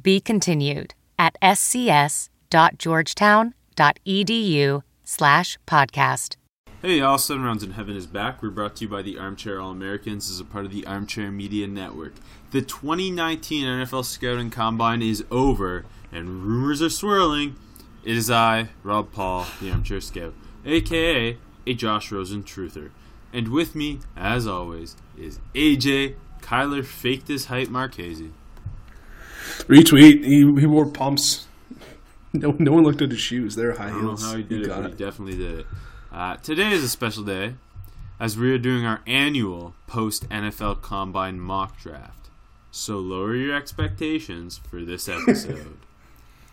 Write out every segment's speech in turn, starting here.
Be continued at scs.georgetown.edu/podcast. Hey y'all, 7 Rounds in Heaven is back. We're brought to you by the Armchair All-Americans as a part of the Armchair Media Network. The 2019 NFL Scouting Combine is over, and rumors are swirling. It is I, Rob Paul, the Armchair Scout, a.k.a. a Josh Rosen truther. And with me, as always, is AJ, Kyler Fake This Hype Marchese. Retweet. He wore pumps. No one looked at his shoes. They're high heels. I don't know how he did it, but he definitely did it. Today is a special day, as we are doing our annual post-NFL Combine mock draft. So lower your expectations for this episode.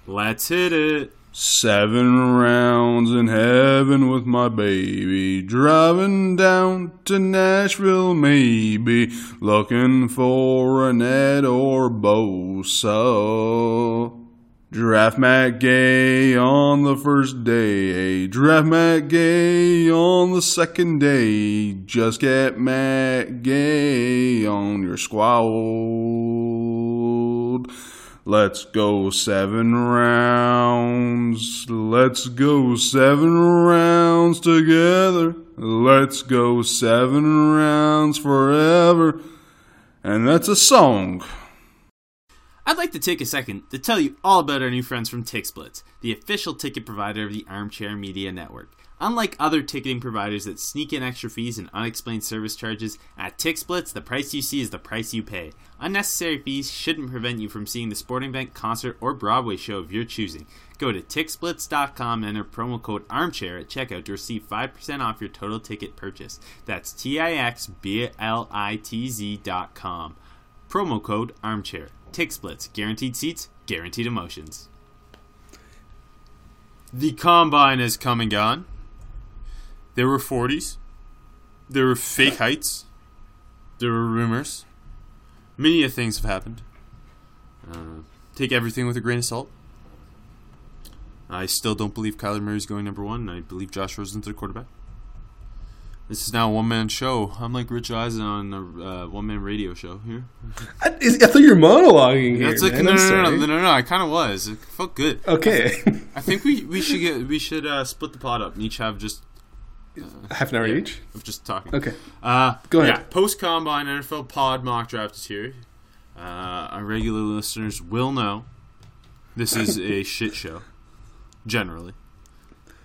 Let's hit it. 7 rounds in heaven with my baby, driving down to Nashville maybe, looking for an Ed or Bosa. Draft Matt Gay on the first day, draft Matt Gay on the second day, just get Matt Gay on your squad. Let's go 7 rounds. Let's go 7 rounds together. Let's go 7 rounds forever. And that's a song. I'd like to take a second to tell you all about our new friends from TixBlitz, the official ticket provider of the Armchair Media Network. Unlike other ticketing providers that sneak in extra fees and unexplained service charges, at TixBlitz, the price you see is the price you pay. Unnecessary fees shouldn't prevent you from seeing the sporting event, concert, or Broadway show of your choosing. Go to TixBlitz.com and enter promo code ARMCHAIR at checkout to receive 5% off your total ticket purchase. That's TixBlitz.com. Promo code ARMCHAIR. TixBlitz. Guaranteed seats, guaranteed emotions. The Combine has come and gone. There were 40s. There were fake heights. There were rumors. Many things have happened. Take everything with a grain of salt. I still don't believe Kyler Murray is going number 1. I believe Josh Rosen to the quarterback. This is now a one-man show. I'm like Rich Eisen on a one-man radio show here. I thought you were monologuing here. No. I kind of was. It felt good. Okay. I think we should split the pod up and each have just half an hour each of just talking. Okay. Go ahead. Yeah. Post Combine NFL Pod mock draft is here. Our regular listeners will know this is a shit show. Generally.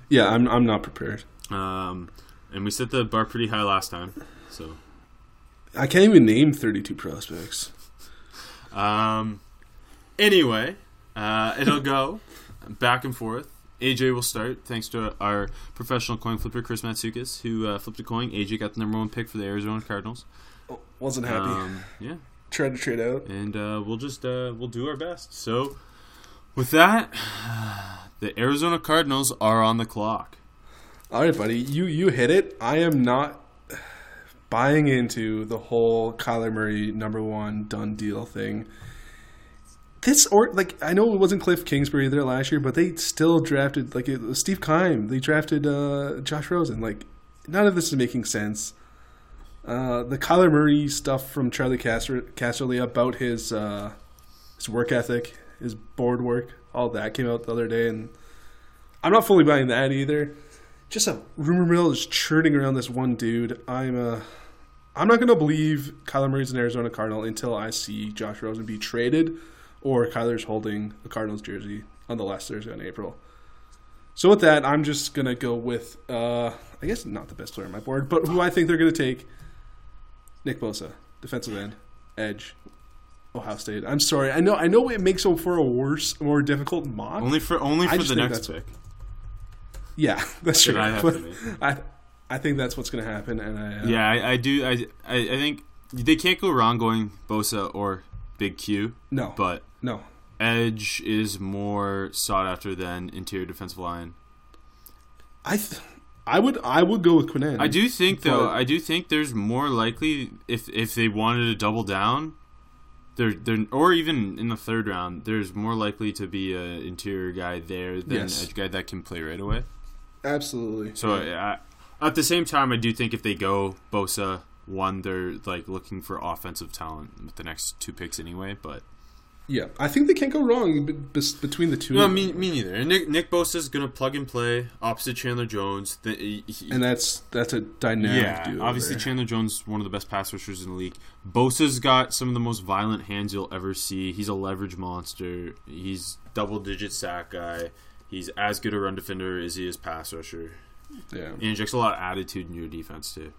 Yeah, I'm not prepared. And we set the bar pretty high last time, so I can't even name 32 prospects. Anyway, it'll go back and forth. AJ will start, thanks to our professional coin flipper Chris Matsoukas, who flipped a coin. AJ got the number 1 pick for the Arizona Cardinals. Wasn't happy. Yeah, tried to trade out, and we'll do our best. So, with that, the Arizona Cardinals are on the clock. All right, buddy, you hit it. I am not buying into the whole Kyler Murray number 1 done deal thing. I know it wasn't Cliff Kingsbury there last year, but they still drafted it was Steve Keim. They drafted Josh Rosen. None of this is making sense. The Kyler Murray stuff from Charlie Casserly about his work ethic, his board work, all that came out the other day, and I'm not fully buying that either. Just a rumor mill is churning around this one dude. I'm not going to believe Kyler Murray's an Arizona Cardinal until I see Josh Rosen be traded or Kyler's holding a Cardinals jersey on the last Thursday in April. So with that, I'm just going to go with, I guess not the best player on my board, but who I think they're going to take, Nick Bosa, defensive end, edge, Ohio State. I'm sorry. I know it makes for a worse, more difficult mock. Only for the next pick. Yeah, that's true. I think that's what's going to happen. And I do. I think they can't go wrong going Bosa or Big Q. No, but no, edge is more sought after than interior defensive line? I would go with Quinnen. I do think though, there's more likely if they wanted to double down, there or even in the third round, there's more likely to be an interior guy there than an edge guy that can play right away. Absolutely. So yeah. At the same time, I do think if they go Bosa 1, they're like looking for offensive talent with the next two picks anyway. But yeah, I think they can't go wrong between the two. No, me neither. And Nick Bosa is going to plug and play opposite Chandler Jones. And that's a dynamic duo. Obviously, there. Chandler Jones, one of the best pass rushers in the league. Bosa's got some of the most violent hands you'll ever see. He's a leverage monster. He's double-digit sack guy. He's as good a run defender as he is pass rusher. Yeah, he injects a lot of attitude in your defense too.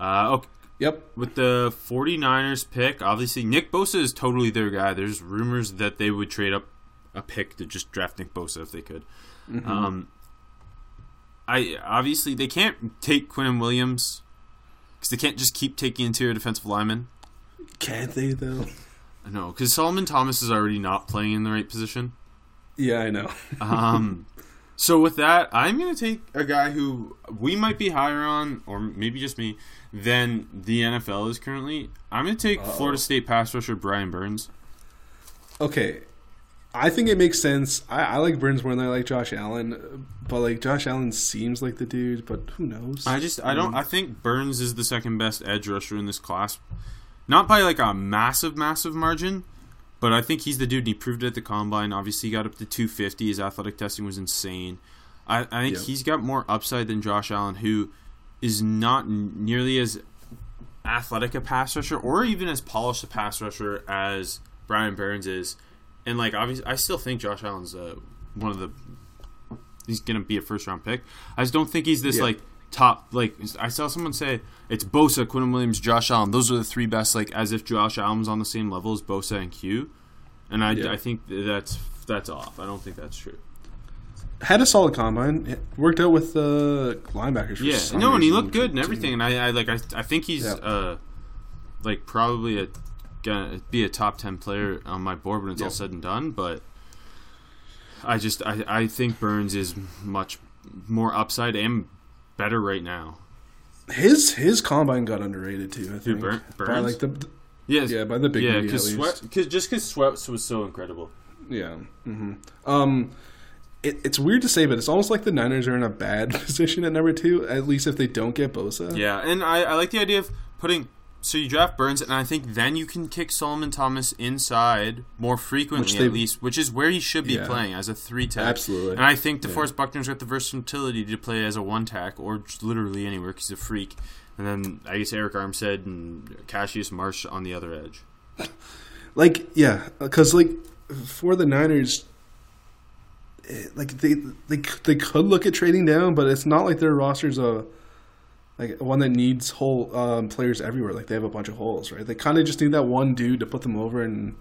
Okay. Yep. With the 49ers pick, obviously Nick Bosa is totally their guy. There's rumors that they would trade up a pick to just draft Nick Bosa if they could. Mm-hmm. I obviously they can't take Quinnen Williams because they can't just keep taking interior defensive linemen. Can't they though? No, because Solomon Thomas is already not playing in the right position. Yeah, I know. So with that, I'm going to take a guy who we might be higher on, or maybe just me, than the NFL is currently. I'm going to take Florida State pass rusher Brian Burns. Okay. I think it makes sense. I like Burns more than I like Josh Allen, but like Josh Allen seems like the dude, but who knows? I think Burns is the second best edge rusher in this class. Not by like a massive, massive margin. But I think he's the dude, and he proved it at the Combine. Obviously, he got up to 250. His athletic testing was insane. I think he's got more upside than Josh Allen, who is not nearly as athletic a pass rusher or even as polished a pass rusher as Brian Burns is. And, like, obviously, I still think Josh Allen's one of the – he's going to be a first-round pick. I just don't think he's this, like – top, like, I saw someone say it's Bosa, Quinnen Williams, Josh Allen. Those are the three best, like, as if Josh Allen's on the same level as Bosa and Q. And I think that's off. I don't think that's true. Had a solid Combine. It worked out with the linebackers. Yeah, no, and he looked good and everything. And I think he's, like, probably gonna be a top 10 player on my board when it's all said and done. But I think Burns is much more upside and better right now. His Combine got underrated too. I think Burns by like by the big media, because Sweat was so incredible. Yeah. Mm-hmm. It's weird to say, but it's almost like the Niners are in a bad position at number 2, at least if they don't get Bosa. Yeah, and I like the idea of putting. So you draft Burns, and I think then you can kick Solomon Thomas inside more frequently, which is where he should be playing as a 3-tech. Absolutely. And I think DeForest Buckner's got the versatility to play as a 1-tech or literally anywhere because he's a freak. And then I guess Eric Armstead and Cassius Marsh on the other edge. Because for the Niners, they could look at trading down, but it's not like their roster's a one that needs whole players everywhere. Like, they have a bunch of holes, right? They kind of just need that one dude to put them over, and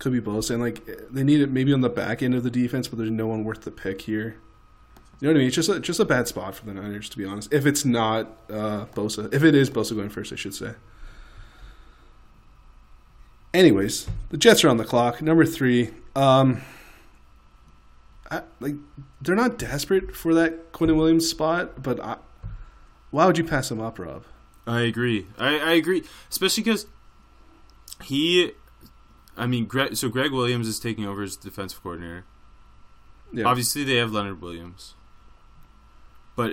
could be Bosa. And, they need it maybe on the back end of the defense, but there's no one worth the pick here. You know what I mean? It's just a bad spot for the Niners, to be honest. If it's not Bosa. If it is Bosa going first, I should say. Anyways, the Jets are on the clock. Number 3. They're not desperate for that Quinnen Williams spot, but why would you pass him up, Rob? I agree. I agree. Especially because Greg Williams is taking over as defensive coordinator. Yeah. Obviously, they have Leonard Williams. But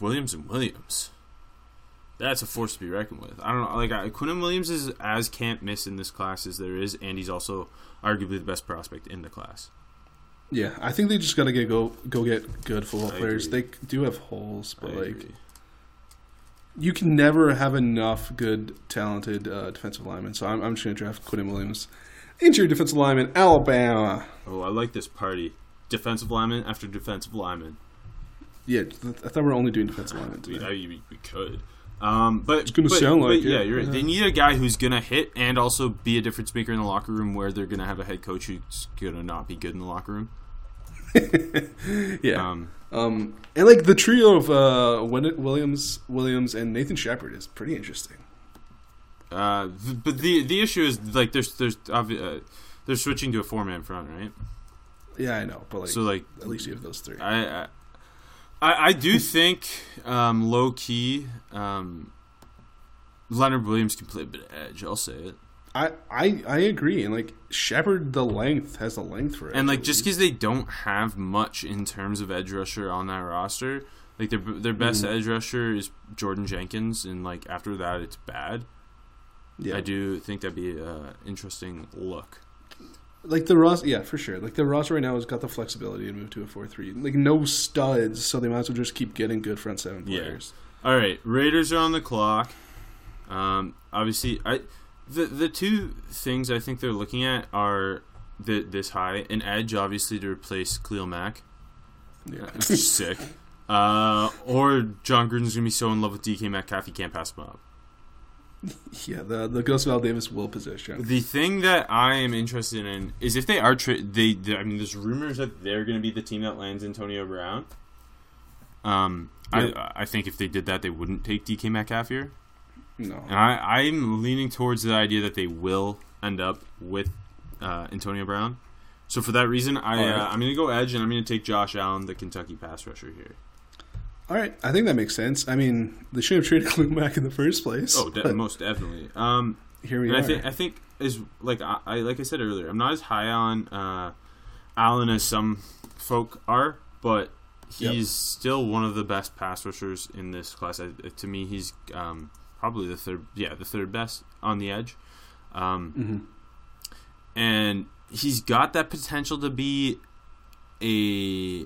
Williams and Williams, that's a force to be reckoned with. I don't know. Quinnen Williams is as can't miss in this class as there is, and he's also arguably the best prospect in the class. Yeah, I think they just got to go get good football players. Agree. They do have holes, but you can never have enough good, talented defensive linemen. So I'm just going to draft Quinnen Williams. Interior defensive lineman, Alabama. Oh, I like this party. Defensive lineman after defensive lineman. Yeah, I thought we were only doing defensive linemen today. We could. But it's going to sound like it. Yeah, you're right. They need a guy who's going to hit and also be a difference maker in the locker room, where they're going to have a head coach who's going to not be good in the locker room. And the trio of Williams and Nathan Shepard is pretty interesting. But the issue is there's They're switching to a four-man front, right? Yeah, I know, but like, so like at least you have those three. I do think low key Leonard Williams can play a bit of edge. I'll say it. I agree, and like Shepard, the length has the length for it. And like just because they don't have much in terms of edge rusher on that roster, like their best edge rusher is Jordan Jenkins, and like after that it's bad. Yeah, I do think that'd be an interesting look. Like the roster, yeah, for sure. Like the roster right now has got the flexibility to move to a 4-3. Like no studs, so they might as well just keep getting good front seven players. Yeah. All right, Raiders are on the clock. Obviously, the two things I think they're looking at are this high an edge, obviously to replace Khalil Mack. Yeah, sick. Or John Gruden's gonna be so in love with DK Metcalf he can't pass him up. Yeah, the Ghost of Al Davis will possess John. The thing that I am interested in is if they are I mean, there's rumors that they're going to be the team that lands Antonio Brown. Yep. I think if they did that, they wouldn't take DK Metcalf here. No, and I'm leaning towards the idea that they will end up with Antonio Brown. So for that reason, I'm going to go edge and I'm going to take Josh Allen, the Kentucky pass rusher here. All right, I think that makes sense. I mean, they should have traded Khalil Mack in the first place. Oh, most definitely. Here we are. I think is like I said earlier, I'm not as high on Allen as some folk are, but he's still one of the best pass rushers in this class. To me, he's probably the third best on the edge, and he's got that potential to be a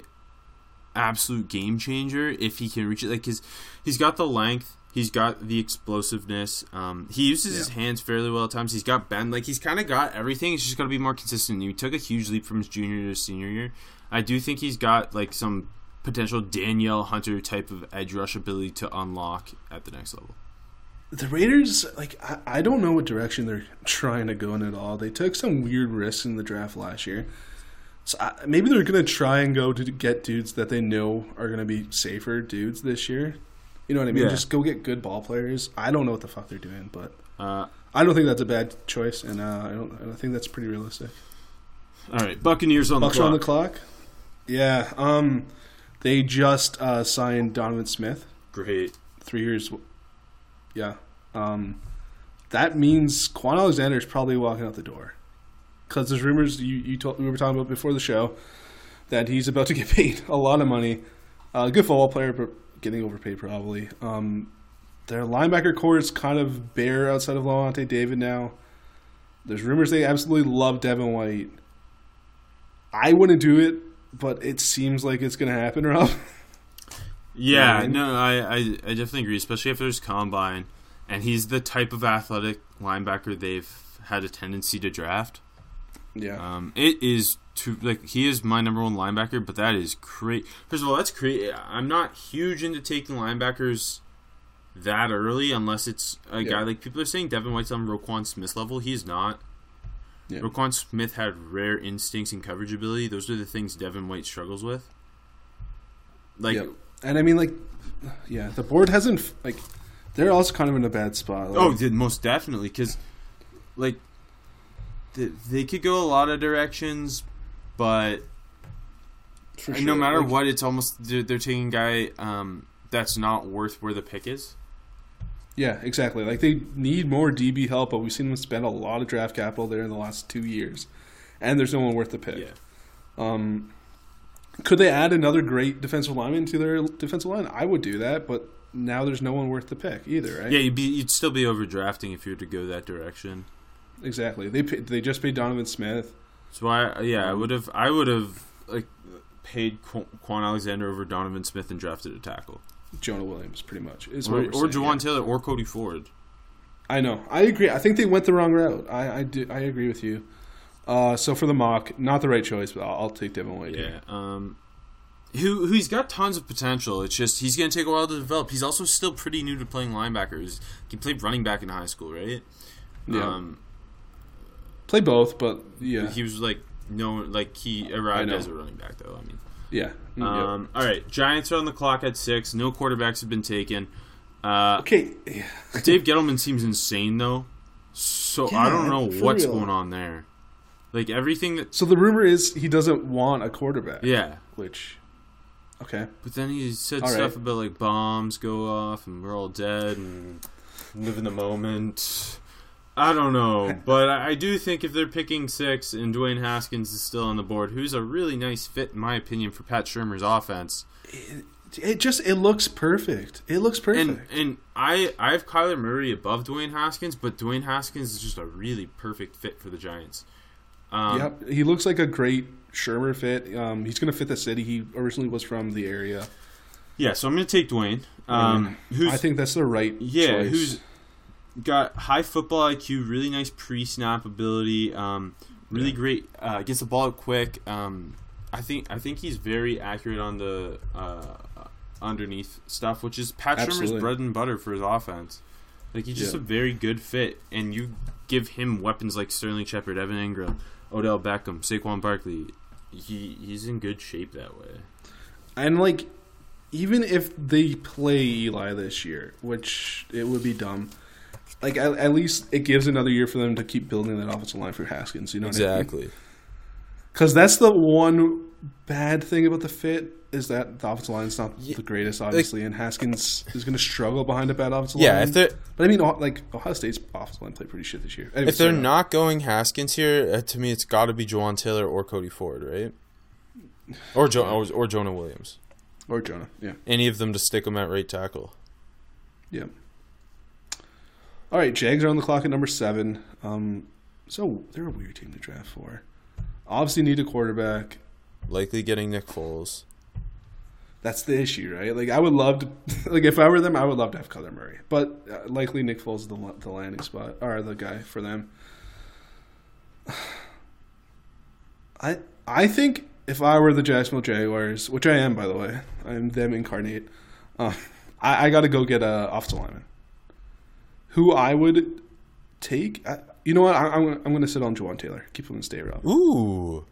absolute game changer if he can reach it. Like he's got the length, he's got the explosiveness. He uses his hands fairly well at times. He's got bend. Like he's kind of got everything. He's just got to be more consistent. He took a huge leap from his junior to his senior year. I do think he's got like some potential Danielle Hunter type of edge rush ability to unlock at the next level. The Raiders, like I don't know what direction they're trying to go in at all. They took some weird risks in the draft last year. So maybe they're going to try and go to get dudes that they know are going to be safer dudes this year. You know what I mean? Yeah. Just go get good ball players. I don't know what the fuck they're doing, but I don't think that's a bad choice, and I think that's pretty realistic. All right, Buccaneers on the clock. Bucs on the clock? Yeah. They just signed Donovan Smith. Great. 3 years. Yeah. That means Kwon Alexander is probably walking out the door. Because there's rumors we were talking about before the show that he's about to get paid a lot of money. Good football player, but getting overpaid probably. Their linebacker core is kind of bare outside of Lavonte David now. There's rumors they absolutely love Devin White. I wouldn't do it, but it seems like it's going to happen, Rob. Yeah, you know what I mean? No, I definitely agree, especially if there's combine. And he's the type of athletic linebacker they've had a tendency to draft. Yeah, it is too, like he is my number one linebacker, but that is crazy. First of all, that's crazy. I'm not huge into taking linebackers that early unless it's a guy like people are saying Devin White's on Roquan Smith's level. He's not. Yeah. Roquan Smith had rare instincts and coverage ability. Those are the things Devin White struggles with. Like, and I mean, like, the board hasn't like they're also kind of in a bad spot. Like, most definitely because, like. They could go a lot of directions, but sure, no matter like, what, it's almost they're taking a guy that's not worth where the pick is. Yeah, exactly. Like they need more DB help, but we've seen them spend a lot of draft capital there in the last 2 years, and there's no one worth the pick. Yeah. Could they add another great defensive lineman to their defensive line? I would do that, but now there's no one worth the pick either, right? Yeah, you'd still be overdrafting if you were to go that direction. Exactly. They just paid Donovan Smith. So I would have like paid Kwon Alexander over Donovan Smith and drafted a tackle. Jonah Williams, pretty much, is or Jawaan Taylor or Cody Ford. I know. I agree. I think they went the wrong route. I do. I agree with you. So for the mock, not the right choice, but I'll take Devin White. Yeah. Who he's got tons of potential. It's just he's going to take a while to develop. He's also still pretty new to playing linebackers. He played running back in high school, right? Yeah. Play both, but yeah, he was like he arrived as a running back though. I mean, yeah. Yep. All right, Giants are on the clock at 6. No quarterbacks have been taken. Okay. Dave Gettleman seems insane though, so I don't know what's going on there. Like everything that. So the rumor is he doesn't want a quarterback. Yeah. Which. Okay. But then he said stuff about like bombs go off and we're all dead and live in the moment. I don't know, but I do think if they're picking 6 and Dwayne Haskins is still on the board, who's a really nice fit, in my opinion, for Pat Shurmur's offense. It looks perfect. It looks perfect. And I have Kyler Murray above Dwayne Haskins, but Dwayne Haskins is just a really perfect fit for the Giants. Yep, he looks like a great Shurmur fit. He's going to fit the city. He originally was from the area. Yeah, so I'm going to take Dwayne. I think that's the right choice. Who's got high football IQ, really nice pre-snap ability, really great, gets the ball out quick. I think he's very accurate on the underneath stuff, which is Pat Shurmur's bread and butter for his offense. Like he's just a very good fit, and you give him weapons like Sterling Shepard, Evan Ingram, Odell Beckham, Saquon Barkley. He's in good shape that way. And like, even if they play Eli this year, which it would be dumb. Like, at least it gives another year for them to keep building that offensive line for Haskins. You know what I mean? Exactly. Because that's the one bad thing about the fit is that the offensive line's not the greatest, obviously, and Haskins is going to struggle behind a bad offensive line. Yeah, but I mean, like Ohio State's offensive line played pretty shit this year. Anyway, if they're not going Haskins here, to me, it's got to be Jawaan Taylor or Cody Ford, right? Or Jonah Williams. Or Jonah, yeah. Any of them to stick them at right tackle. Yeah. All right, Jags are on the clock at number 7. So they're a weird team to draft for. Obviously need a quarterback. Likely getting Nick Foles. That's the issue, right? Like, I would love to – like, if I were them, I would love to have Kyler Murray. But likely Nick Foles is the landing spot – or the guy for them. I think if I were the Jacksonville Jaguars, which I am, by the way. I'm them incarnate. I got to go get an offensive lineman. Who I would take? You know what? I'm going to sit on Jawaan Taylor. Keep him in stay, Rob. Ooh.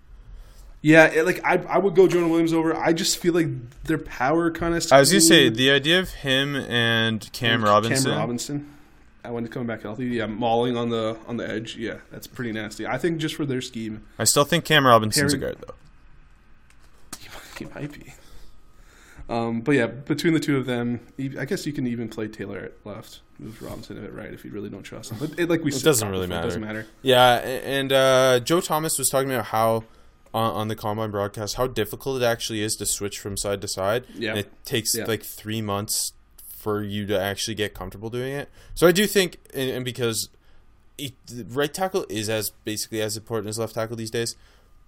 Yeah, I would go Jonah Williams over. I just feel like their power kind of. I was going to say, the idea of him and Cam Robinson. When he's coming back healthy, mauling on the edge. Yeah, that's pretty nasty. I think just for their scheme. I still think Cam Robinson's a guard, though. He might be. But yeah, between the two of them, I guess you can even play Taylor at left, move Robinson at right if you really don't trust him. But it doesn't really matter. It doesn't matter. Yeah, and Joe Thomas was talking about how on the Combine broadcast how difficult it actually is to switch from side to side. Yeah, and it takes like 3 months for you to actually get comfortable doing it. So I do think, and because right tackle is basically as important as left tackle these days.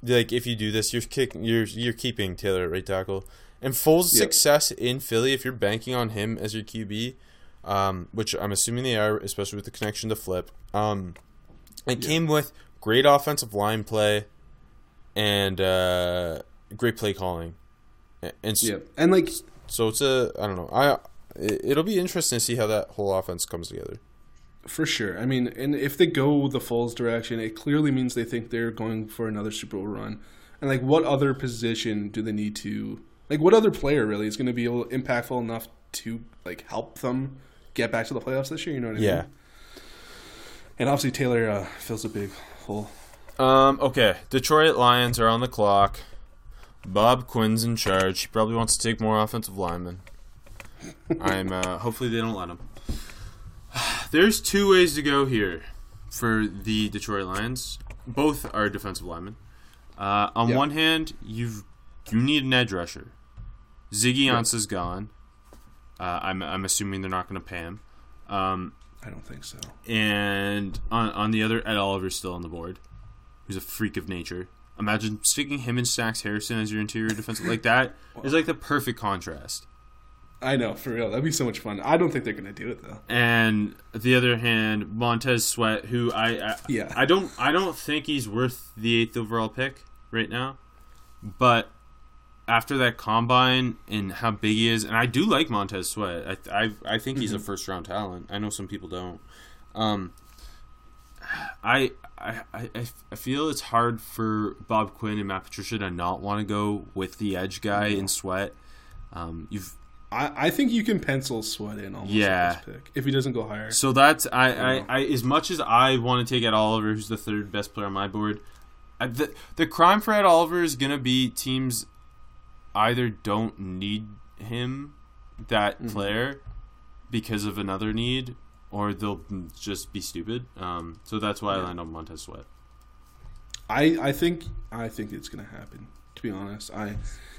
Like if you do this, you're keeping Taylor at right tackle. And Foles' success in Philly, if you're banking on him as your QB, which I'm assuming they are, especially with the connection to Flip, it came with great offensive line play and great play calling. So it's I don't know. It'll be interesting to see how that whole offense comes together. For sure. I mean, and if they go the Foles direction, it clearly means they think they're going for another Super Bowl run. And like, what other position do they need to? Like, what other player really is going to be impactful enough to like help them get back to the playoffs this year? You know what I mean? Yeah. And obviously Taylor fills a big hole. Okay, Detroit Lions are on the clock. Bob Quinn's in charge. He probably wants to take more offensive linemen. Hopefully they don't let him. There's 2 ways to go here for the Detroit Lions. Both are defensive linemen. On one hand, you need an edge rusher. Ziggy Ansah's gone. I'm assuming they're not going to pay him. I don't think so. And on the other, Ed Oliver's still on the board, who's a freak of nature. Imagine sticking him and Snacks Harrison as your interior defensive. Like that is like the perfect contrast. I know, for real. That'd be so much fun. I don't think they're going to do it, though. And on the other hand, Montez Sweat, who I don't think he's worth the 8th overall pick right now. But after that combine and how big he is, and I do like Montez Sweat. I think he's a first-round talent. I know some people don't. I feel it's hard for Bob Quinn and Matt Patricia to not want to go with the edge guy in Sweat. I think you can pencil Sweat in almost on this pick if he doesn't go higher. So that's as much as I want to take Ed Oliver, who's the 3rd best player on my board. The crime for Ed Oliver is going to be teams either don't need him, that player, because of another need, or they'll just be stupid. So that's why I land on Montez Sweat. I think it's going to happen, to be honest. I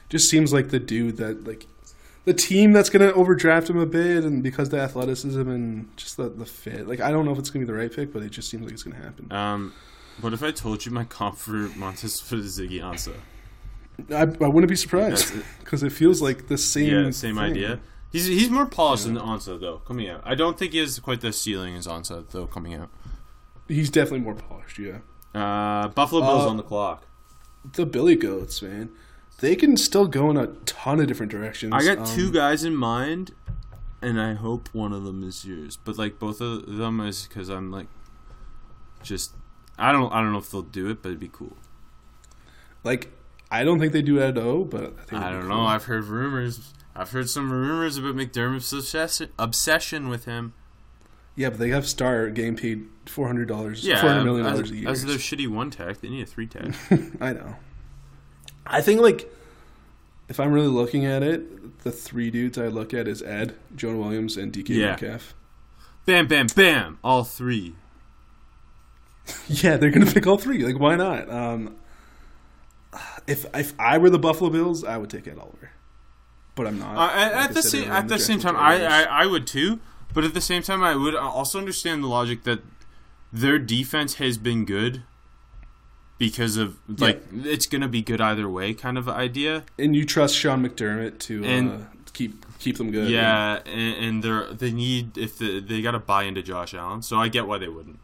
just seems like the dude that, like, the team that's going to overdraft him a bit, and because the athleticism and just the fit. Like, I don't know if it's going to be the right pick, but it just seems like it's going to happen. What if I told you my comp for Montez Sweat is Ziggy Ansah? I wouldn't be surprised, because it feels like the same thing. Idea. He's more polished than Ansah, though, coming out. I don't think he has quite the ceiling as Ansah, though, coming out. He's definitely more polished, yeah. Buffalo Bills on the clock. The Billy Goats, man. They can still go in a ton of different directions. I got two guys in mind, and I hope one of them is yours. But, like, both of them is because I'm, like, just... I don't know if they'll do it, but it'd be cool. Like, I don't think they do at all, but I think I don't know. Cool. I've heard rumors. I've heard some rumors about McDermott's obsession with him. Yeah, but they have Star getting paid $400, $400 million a year. As their shitty one tech, they need a three tech. I know. I think, like, if I'm really looking at it, the three dudes I look at is Ed, Jonah Williams, and DK Metcalf. Bam, bam, bam. All three. Yeah, they're going to pick all three. Like, why not? If I were the Buffalo Bills, I would take Ed Oliver. But I'm not. At the same time, I would too. But at the same time, I would also understand the logic that their defense has been good because of, like, it's going to be good either way kind of idea. And you trust Sean McDermott to keep them good. Yeah, and they need – if they got to buy into Josh Allen. So I get why they wouldn't.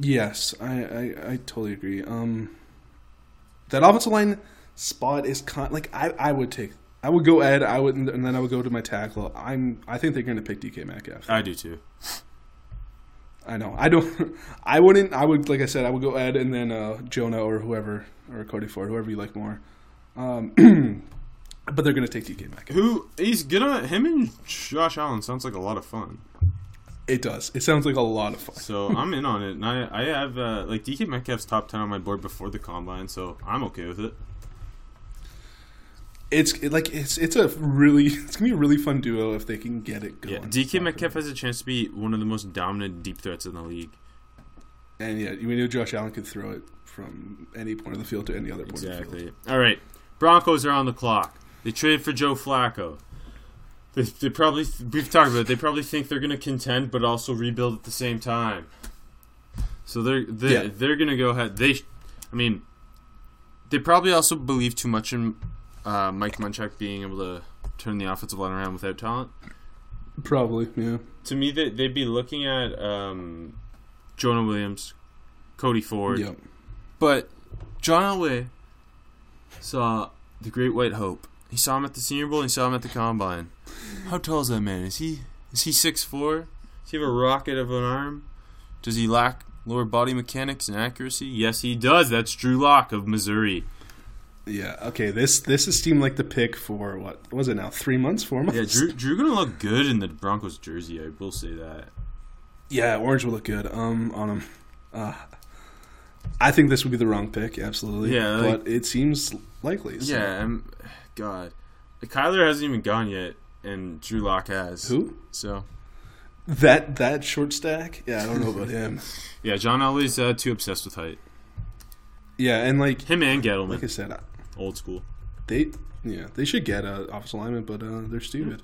Yes, I totally agree. That offensive line spot is I would go Ed. And then I would go to my tackle. I think they're going to pick DK Metcalf. I do too. I know. I don't. I wouldn't. I would, like I said, I would go Ed and then Jonah or whoever, or Cody Ford, whoever you like more. But they're going to take DK Metcalf. Him and Josh Allen sounds like a lot of fun. It does. It sounds like a lot of fun. So I'm in on it. And I have, like, DK Metcalf's top 10 on my board before the combine, so I'm okay with it. It's going to be a really fun duo if they can get it going. Yeah, DK Metcalf has a chance to be one of the most dominant deep threats in the league. And, yeah, we knew Josh Allen could throw it from any point of the field to any other point of the field. All right. Broncos are on the clock. They traded for Joe Flacco. They probably, we've talked about it, they probably think they're going to contend but also rebuild at the same time. So they're going to go ahead. They probably also believe too much in Mike Munchak being able to turn the offensive line around without talent. Probably, yeah. To me, they'd be looking at Jonah Williams, Cody Ford. Yep. But John Elway saw the Great White Hope. He saw him at the Senior Bowl and he saw him at the Combine. How tall is that man? Is he 6'4"? Does he have a rocket of an arm? Does he lack lower body mechanics and accuracy? Yes, he does. That's Drew Lock of Missouri. Yeah, okay. This has seemed like the pick for, what was it now, 3 months, 4 months? Yeah, Drew going to look good in the Broncos jersey. I will say that. Yeah, orange will look good on him. I think this would be the wrong pick, absolutely. Yeah, like, but it seems likely. So. Yeah, God. Kyler hasn't even gone yet, and Drew Lock has. Who? So that short stack? Yeah, I don't know about him. Yeah, John Elway's too obsessed with height. Yeah, and like him and Gettleman. Like I said, old school. They should get an offensive lineman, but they're stupid.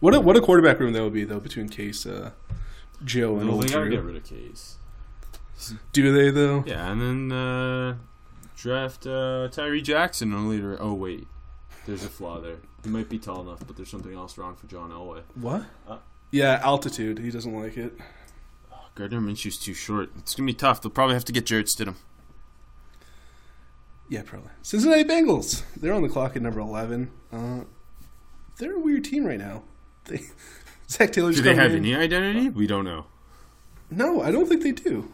What a quarterback room that would be though between Case, Joe, and Old Drew. They gotta get rid of Case. Do they though? Yeah, and then draft Tyree Jackson on later. Oh wait. There's a flaw there. He might be tall enough, but there's something else wrong for John Elway. What? Yeah, altitude. He doesn't like it. Gardner Minshew's too short. It's going to be tough. They'll probably have to get Jarrett Stidham. Yeah, probably. Cincinnati Bengals. They're on the clock at number 11. They're a weird team right now. Zach Taylor's coming in. Do they have any identity? We don't know. No, I don't think they do.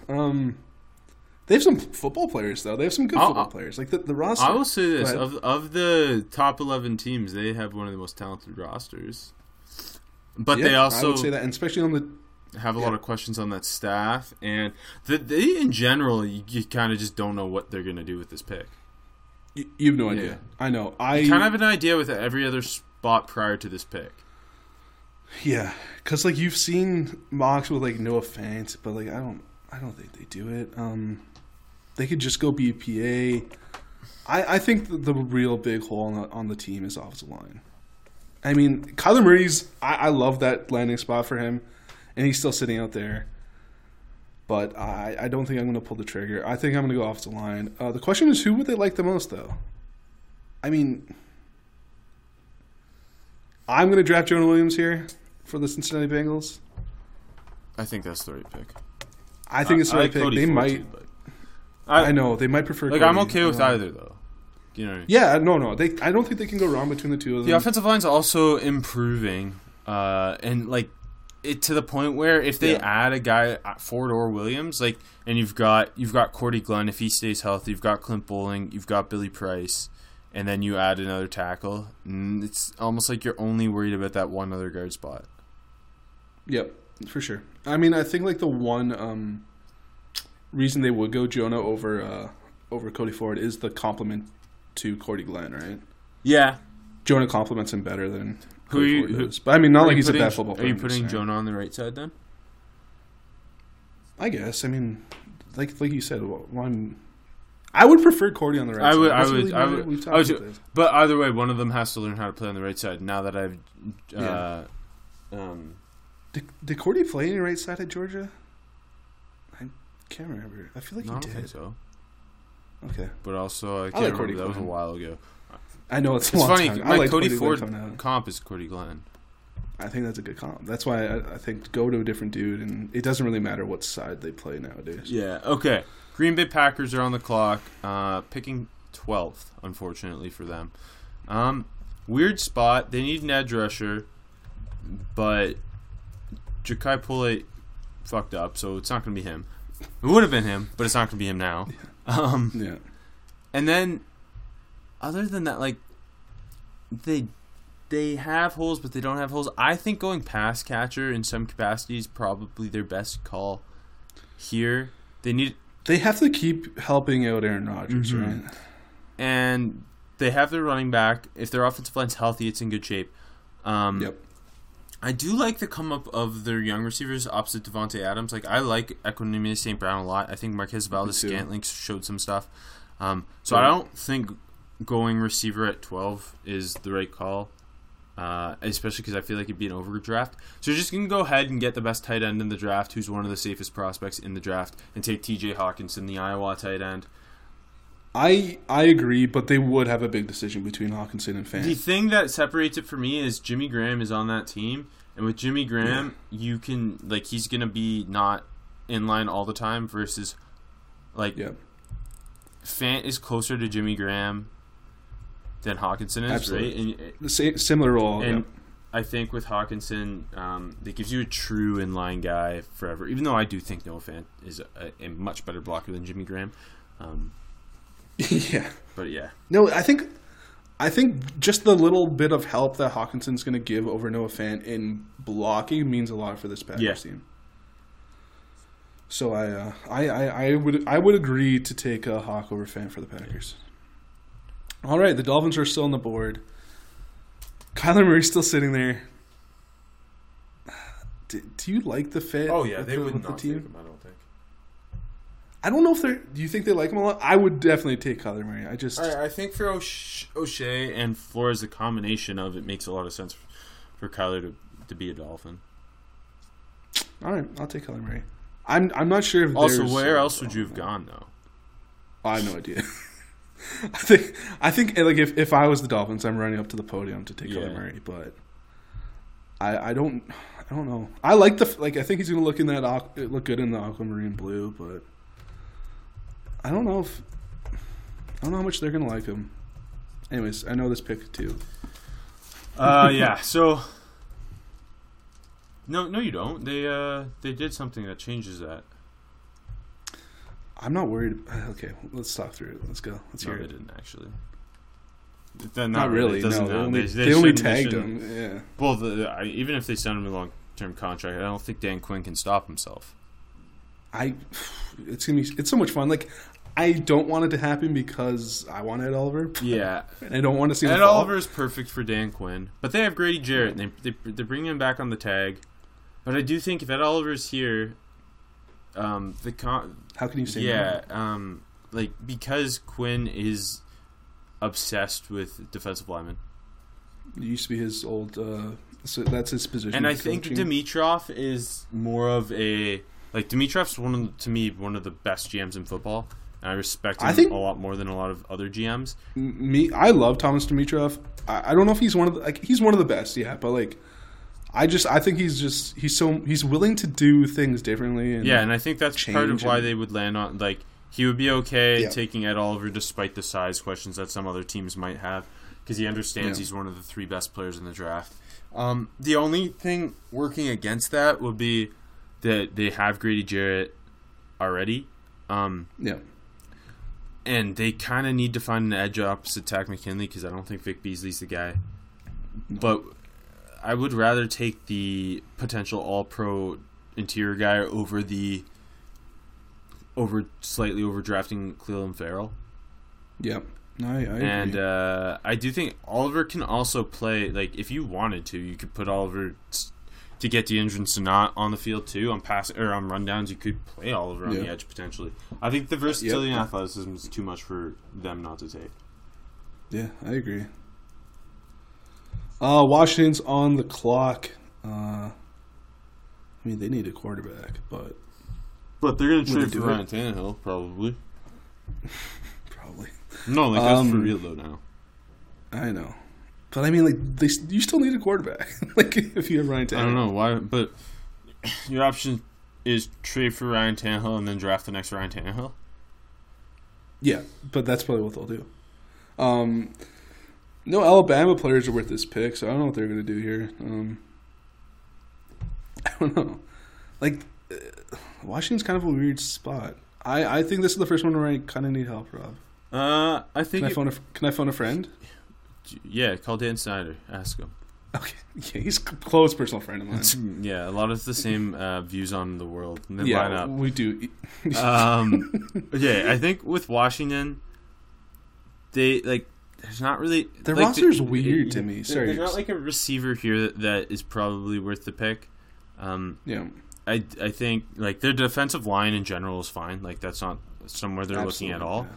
They have some football players, though. They have some good football players. Like the roster. I will say this. Of the top 11 teams, they have one of the most talented rosters. But they also... I would say that, and especially on the have a lot of questions on that staff. And they, in general, you kind of just don't know what they're going to do with this pick. You have no idea. Yeah. I know. I kind of have an idea with every other spot prior to this pick. Yeah, because like you've seen mocks with like Noah Fant, but like I don't think they do it. They could just go be a PA. I think the real big hole on the team is offensive line. I mean, Kyler Murray's. I love that landing spot for him, and he's still sitting out there. But I don't think I'm going to pull the trigger. I think I'm going to go offensive line. The question is, who would they like the most, though? I mean, I'm going to draft Jonah Williams here for the Cincinnati Bengals. I think that's the right pick. I think it's the right pick. Cody they Ford might. Too, but I know they might prefer. Like Cody. I'm okay with either, though. You know. Yeah, no. I don't think they can go wrong between the two of them. The offensive line's also improving, and like it to the point where if they add a guy Ford or Williams, like, and you've got Cordy Glenn if he stays healthy, you've got Clint Bowling, you've got Billy Price, and then you add another tackle, and it's almost like you're only worried about that one other guard spot. Yep, for sure. I mean, I think like the one reason they would go Jonah over Cody Ford is the compliment to Cordy Glenn, right? Yeah. Jonah compliments him better than Cody Ford does. But I mean, not like he's a bad football player. Are you putting Jonah on the right side then? I guess. I mean, like you said, one. I would prefer Cordy on the right side. I would. But either way, one of them has to learn how to play on the right side. Now that I've, did Cordy play any right side at Georgia? I can't remember. I feel like he did. I don't think so. Okay, but also I can't remember. That was a while ago. I know it's a long funny. Time. My Cody Ford comp is Cordy Glenn. I think that's a good comp. That's why I think go to a different dude, and it doesn't really matter what side they play nowadays. Yeah. Okay. Green Bay Packers are on the clock, picking 12th, unfortunately for them. Weird spot. They need an edge rusher, but Ja'Kai Pulley fucked up, so it's not going to be him. It would have been him, but it's not going to be him now. Yeah. And then, other than that, like they have holes, but they don't have holes. I think going pass catcher in some capacity is probably their best call here. They have to keep helping out Aaron Rodgers, right? And they have their running back. If their offensive line's healthy, it's in good shape. I do like the come up of their young receivers opposite Devontae Adams. Like I like Equinemius St. Brown a lot. I think Marquez Valdes-Scantling showed some stuff. I don't think going receiver at 12 is the right call, especially because I feel like it'd be an overdraft. So you're just going to go ahead and get the best tight end in the draft, who's one of the safest prospects in the draft, and take TJ Hawkinson, the Iowa tight end. I agree, but they would have a big decision between Hawkinson and Fant. The thing that separates it for me is Jimmy Graham is on that team, and with Jimmy Graham, you can like he's going to be not in line all the time versus like Fant is closer to Jimmy Graham than Hawkinson is, right? And the same, similar role. And I think with Hawkinson, it gives you a true in-line guy forever, even though I do think Noah Fant is a much better blocker than Jimmy Graham. No, I think just the little bit of help that Hawkinson's going to give over Noah Fant in blocking means a lot for this Packers team. So I would agree to take a Hawk over Fant for the Packers. All right, the Dolphins are still on the board. Kyler Murray's still sitting there. Do you like the fit? Oh, yeah, they would not take him, I don't think. I don't know if they're – do you think they like him a lot? I would definitely take Kyler Murray. I just – I think for O'Shea and Flores, the combination of it makes a lot of sense for Kyler to be a Dolphin. All right, I'll take Kyler Murray. I'm not sure if also, there's – also, where else would you have gone, though? I have no idea. I think like if I was the Dolphins, I'm running up to the podium to take Kyler Murray, but I don't know. I like the like I think he's going to look good in the aquamarine blue, but I don't know how much they're going to like him. Anyways, I know this pick too. So no, you don't. They did something that changes that. I'm not worried. Okay, let's talk through it. Let's go. Let's hear it. They didn't actually. Not really. No, they only tagged him. Yeah. Well, even if they sent him along long-term contract. I don't think Dan Quinn can stop himself. It's so much fun. Like, I don't want it to happen because I want Ed Oliver. Yeah. And I don't want to see Ed Oliver is perfect for Dan Quinn. But they have Grady Jarrett, and they bring him back on the tag. But I do think if Ed Oliver's here, how can you say that? Yeah, like, because Quinn is obsessed with defensive linemen. It used to be his old so that's his position. And I think Dimitroff is more of a Dimitrov's one of the best GMs in football. And I respect him a lot more than a lot of other GMs. I love Thomas Dimitroff. I don't know if he's one of the, he's one of the best, yeah, but I think he's willing to do things differently. And yeah, and I think that's part of why they would land on he would be okay taking Ed Oliver despite the size questions that some other teams might have, because he understands he's one of the three best players in the draft. The only thing working against that would be that they have Grady Jarrett already. And they kind of need to find an edge opposite Tack McKinley, because I don't think Vic Beasley's the guy. But I would rather take the potential all-pro interior guy over the slightly overdrafting Clelin Ferrell. Yep. I agree. And I do think Oliver can also play. If you wanted to, you could put Oliver to get DeAndre Swift on the field too. On pass or on rundowns, you could play Oliver on the edge potentially. I think the versatility and athleticism is too much for them not to take. Yeah, I agree. Washington's on the clock. They need a quarterback, but they're going to trade for Ryan Tannehill probably. No, that's for real though now. I know, but you still need a quarterback. If you have Ryan Tannehill, I don't know why, but your option is trade for Ryan Tannehill and then draft the next Ryan Tannehill. Yeah, but that's probably what they'll do. No Alabama players are worth this pick, so I don't know what they're going to do here. I don't know. Washington's kind of a weird spot. I think this is the first one where I kind of need help, Rob. I think. Can I phone a friend? Yeah, call Dan Snyder. Ask him. Okay. Yeah, he's a close personal friend of mine. Yeah, a lot of the same views on the world. And yeah, line up. We do. I think with Washington, they there's not really their roster's weird to me. Sorry, there's not a receiver here that is probably worth the pick. Yeah. I think their defensive line in general is fine. That's not somewhere they're looking at all. Yeah.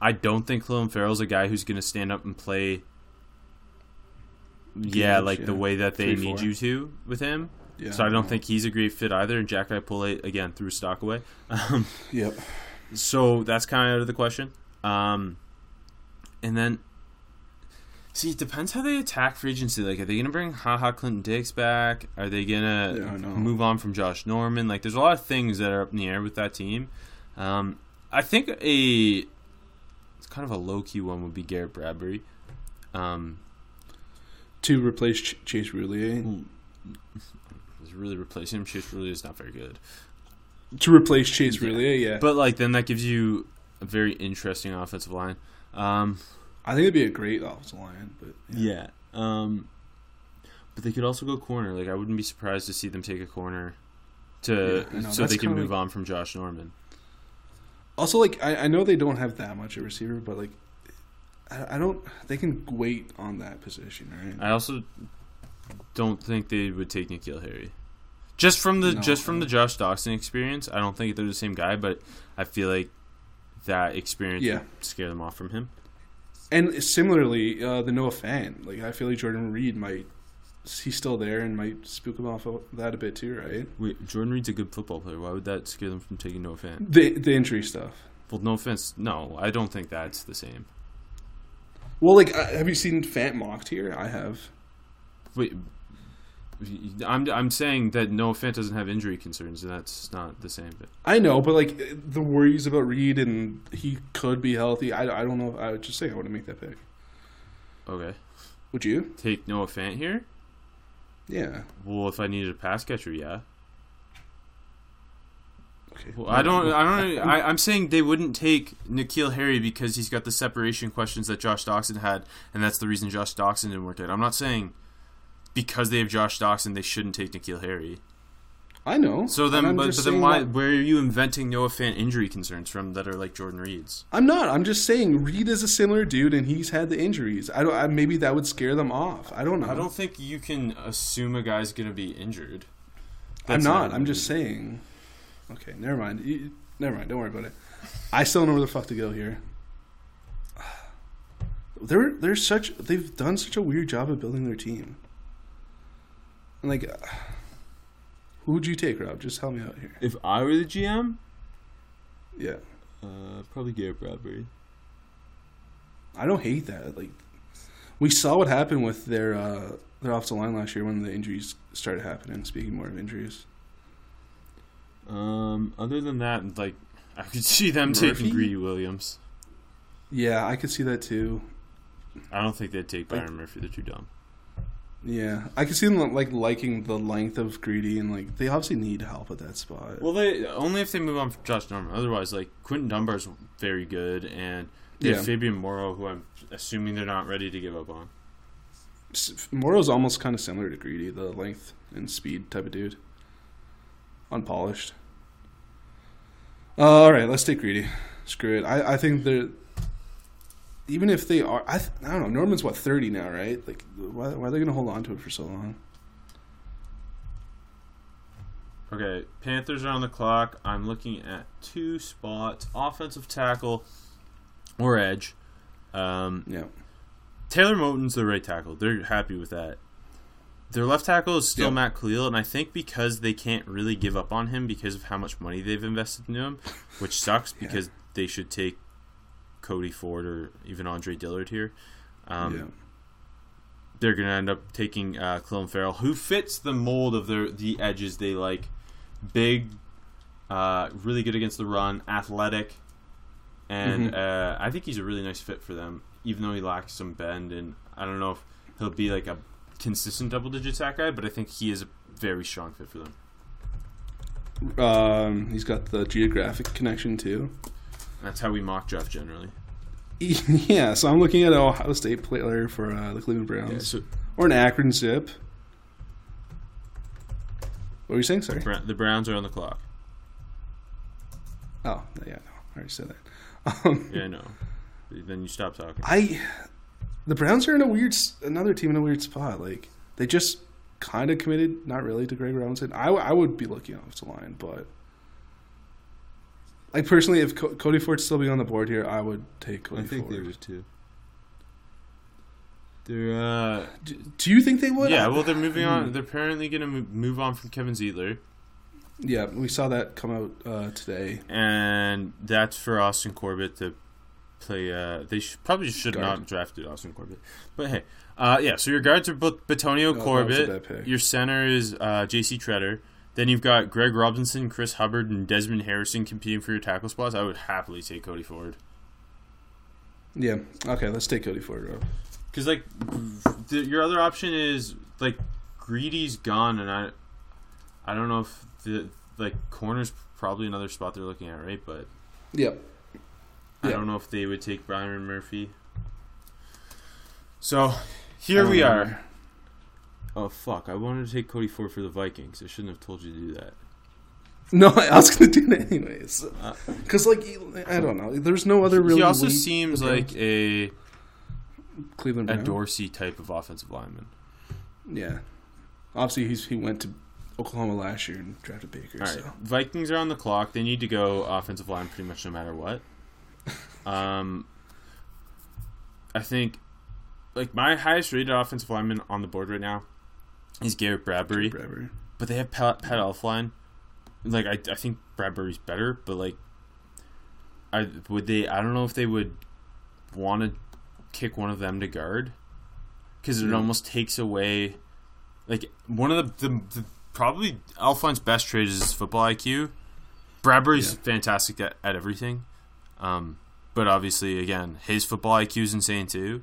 I don't think Clelin Ferrell's a guy who's going to stand up and play the way that they need you to with him. Yeah, so I don't think he's a great fit either. And Jack Iapole, again, threw stock away. Yep. So that's kind of out of the question. And then, it depends how they attack free agency. Are they going to bring HaHa Clinton-Dix back? Are they going to move on from Josh Norman? There's a lot of things that are up in the air with that team. I think It's kind of a low-key one would be Garrett Bradbury. To replace Chase Roulier. Is really replacing him? Chase Roulier is not very good. To replace Chase Roulier, yeah. But, then that gives you a very interesting offensive line. I think it'd be a great offensive line, but... Yeah. But they could also go corner. I wouldn't be surprised to see them take a corner so they can move on from Josh Norman. Also, I know they don't have that much a receiver, but, I don't – they can wait on that position, right? I also don't think they would take N'Keal Harry. Just from the Josh Doxson experience, I don't think they're the same guy, but I feel that experience would scare them off from him. And similarly, the Noah Fant. I feel Jordan Reed might – he's still there and might spook him off of that a bit too, right? Wait, Jordan Reed's a good football player. Why would that scare them from taking Noah Fant? The injury stuff. Well, no offense. No, I don't think that's the same. Well, have you seen Fant mocked here? I have. Wait, I'm saying that Noah Fant doesn't have injury concerns, and that's not the same. But. I know, but the worries about Reed and he could be healthy. I don't know. I would just say I wouldn't make that pick. Okay. Would you take Noah Fant here? Yeah. Well, if I needed a pass catcher, yeah. Okay. Well, I'm saying they wouldn't take N'Keal Harry because he's got the separation questions that Josh Doxson had, and that's the reason Josh Doxson didn't work out. I'm not saying because they have Josh Doxson, they shouldn't take N'Keal Harry. I know. So then why? Where are you inventing Noah Fant injury concerns from that are like Jordan Reed's? I'm not. I'm just saying Reed is a similar dude, and he's had the injuries. Maybe that would scare them off. I don't know. I don't think you can assume a guy's going to be injured. I'm not. I'm just saying. Okay, never mind. Don't worry about it. I still don't know where the fuck to go here. They've done such a weird job of building their team. And like. Who would you take, Rob? Just help me out here. If I were the GM? Yeah. Probably Garrett Bradbury. I don't hate that. Like, we saw what happened with their offensive line last year when the injuries started happening, speaking more of injuries. Other than that, like, I could see them taking Greedy Williams. Yeah, I could see that too. I don't think they'd take Byron Murphy. They're too dumb. Yeah, I can see them liking the length of Greedy, and like they obviously need help at that spot. Well, they only if they move on from Josh Norman. Otherwise, like Quentin Dunbar's very good, and they have Fabian Morrow, who I'm assuming they're not ready to give up on. Morrow's almost kind of similar to Greedy, the length and speed type of dude, unpolished. All right, let's take Greedy. Screw it. I think they're. Even if they are, I don't know. Norman's 30 now, right? Like, why are they going to hold on to it for so long? Okay, Panthers are on the clock. I'm looking at two spots: offensive tackle or edge. Yeah. Taylor Moton's the right tackle. They're happy with that. Their left tackle is still Matt Khalil, and I think because they can't really give up on him because of how much money they've invested in him, which sucks because they should take Cody Ford or even Andre Dillard here. They're going to end up taking Clelin Ferrell, who fits the mold of the edges they like. Big, really good against the run, athletic, and I think he's a really nice fit for them, even though he lacks some bend, and I don't know if he'll be like a consistent double-digit sack guy, but I think he is a very strong fit for them. He's got the geographic connection too. That's how we mock draft generally. Yeah, so I'm looking at an Ohio State player for the Cleveland Browns. Yeah, or an Akron zip. What were you saying, sorry? The Browns are on the clock. Oh, yeah, no, I already said that. Yeah, I know. Then you stop talking. The Browns are in another team in a weird spot. Like, they just kind of committed, not really, to Greg Robinson. I would be looking off the line, but... Like, personally, if Cody Ford's still being on the board here, I would take Cody Ford. They would, too. Do you think they would? Yeah, well, they're moving on. They're apparently going to move on from Kevin Zeitler. Yeah, we saw that come out today. And that's for Austin Corbett to play. They probably should guard. Not have drafted Austin Corbett. But, hey. So your guards are Betonio Corbett. Your center is J.C. Tretter. Then you've got Greg Robinson, Chris Hubbard, and Desmond Harrison competing for your tackle spots. I would happily take Cody Ford. Yeah. Okay, let's take Cody Ford, Rob. Because, like, your other option is, like, Greedy's gone, and I don't know if, corner's probably another spot they're looking at, right? But I don't know if they would take Byron Murphy. So, here we are. Oh, fuck. I wanted to take Cody Ford for the Vikings. I shouldn't have told you to do that. No, I was going to do it anyways. Because, I don't know. There's no other really... He also seems like a... Cleveland Brown. A Dorsey type of offensive lineman. Yeah. Obviously, he went to Oklahoma last year and drafted Baker. All right. So. Vikings are on the clock. They need to go offensive line pretty much no matter what. I think... Like, my highest rated offensive lineman on the board right now is Garrett Bradbury. But they have Pat Elflein. Like, I think Bradbury's better, but, like, I don't know if they would want to kick one of them to guard. Because it almost takes away, like, one of the probably Elflein's best trait is his football IQ. Bradbury's fantastic at everything. But obviously, again, his football IQ is insane, too.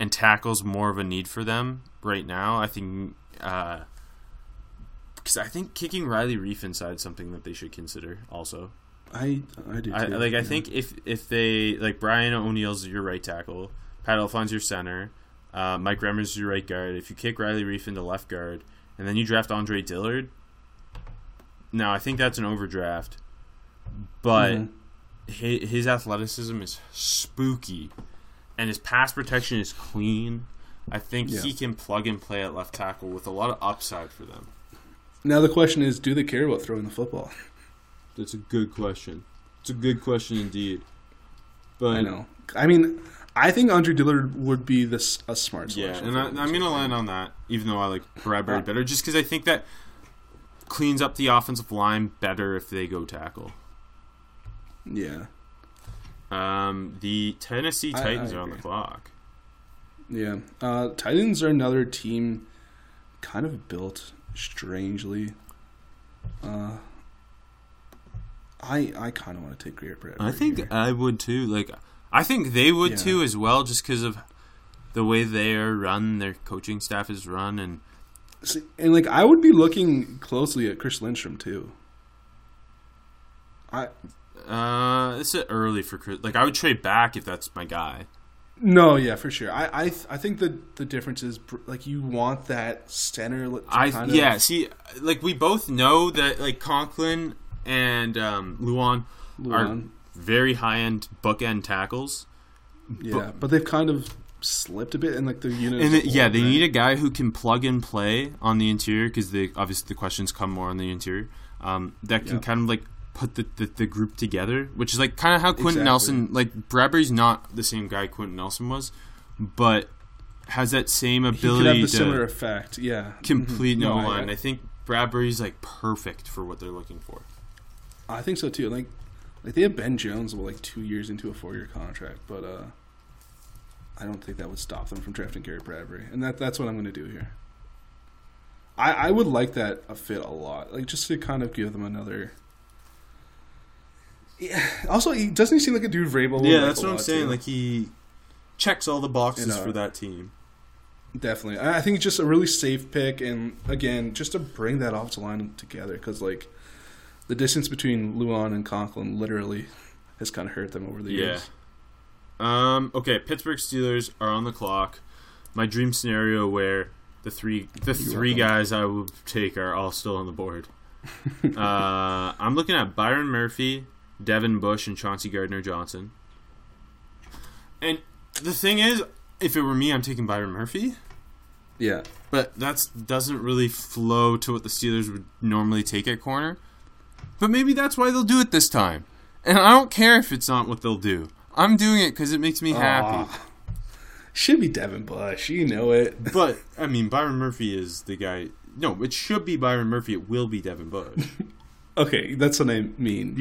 And tackles more of a need for them right now. I think because I think kicking Riley Reiff inside is something that they should consider also. I do too. I think if they like Brian O'Neill's your right tackle, Pat Elflein's your center, Mike Remmers is your right guard. If you kick Riley Reef into left guard, and then you draft Andre Dillard, now I think that's an overdraft. But his athleticism is spooky, and his pass protection is clean. I think he can plug and play at left tackle with a lot of upside for them. Now the question is, do they care about throwing the football? That's a good question. It's a good question indeed. But I know. I mean, I think Andre Dillard would be a smart selection. Yeah, and I'm going to land on that, even though I like Bradbury better, just because I think that cleans up the offensive line better if they go tackle. Yeah. The Tennessee Titans are on the clock. Yeah. Titans are another team kind of built strangely. I kind of want to take Greer Brett. I think here. I would too. Like, I think they would too as well, just because of the way they are run, their coaching staff is run, and like I would be looking closely at Chris Lindstrom too. It's early for Chris. Like, I would trade back if that's my guy. No, yeah, for sure. I think the difference is, like, you want that center. See, like, we both know that, like, Conklin and Luan are very high-end bookend tackles. Yeah, but they've kind of slipped a bit in, like, the unit. They need a guy who can plug and play on the interior, because obviously the questions come more on the interior. That can kind of, like, put the group together, which is like kind of how Quentin Nelson, like, Bradbury's not the same guy Quentin Nelson was, but has that same ability. He could have the similar effect, complete no one. I think Bradbury's like perfect for what they're looking for. I think so too. Like they have Ben Jones like 2 years into a 4-year contract, but I don't think that would stop them from drafting Garrett Bradbury, and that's what I'm going to do here. I would like that a fit a lot, like just to kind of give them another. Yeah. Also, doesn't he seem like a dude Vrabel? Yeah, that's what I'm saying. Too. Like, he checks all the boxes for that team. Definitely. I think it's just a really safe pick, and again, just to bring that offensive line together, because like the distance between Luan and Conklin literally has kind of hurt them over the years. Okay. Pittsburgh Steelers are on the clock. My dream scenario where the three guys I would take are all still on the board. I'm looking at Byron Murphy, Devin Bush, and Chauncey Gardner-Johnson. And the thing is, if it were me, I'm taking Byron Murphy. Yeah. But that doesn't really flow to what the Steelers would normally take at corner. But maybe that's why they'll do it this time. And I don't care if it's not what they'll do. I'm doing it because it makes me happy. Should be Devin Bush. You know it. But, I mean, Byron Murphy is the guy. No, it should be Byron Murphy. It will be Devin Bush. Okay, that's what I mean.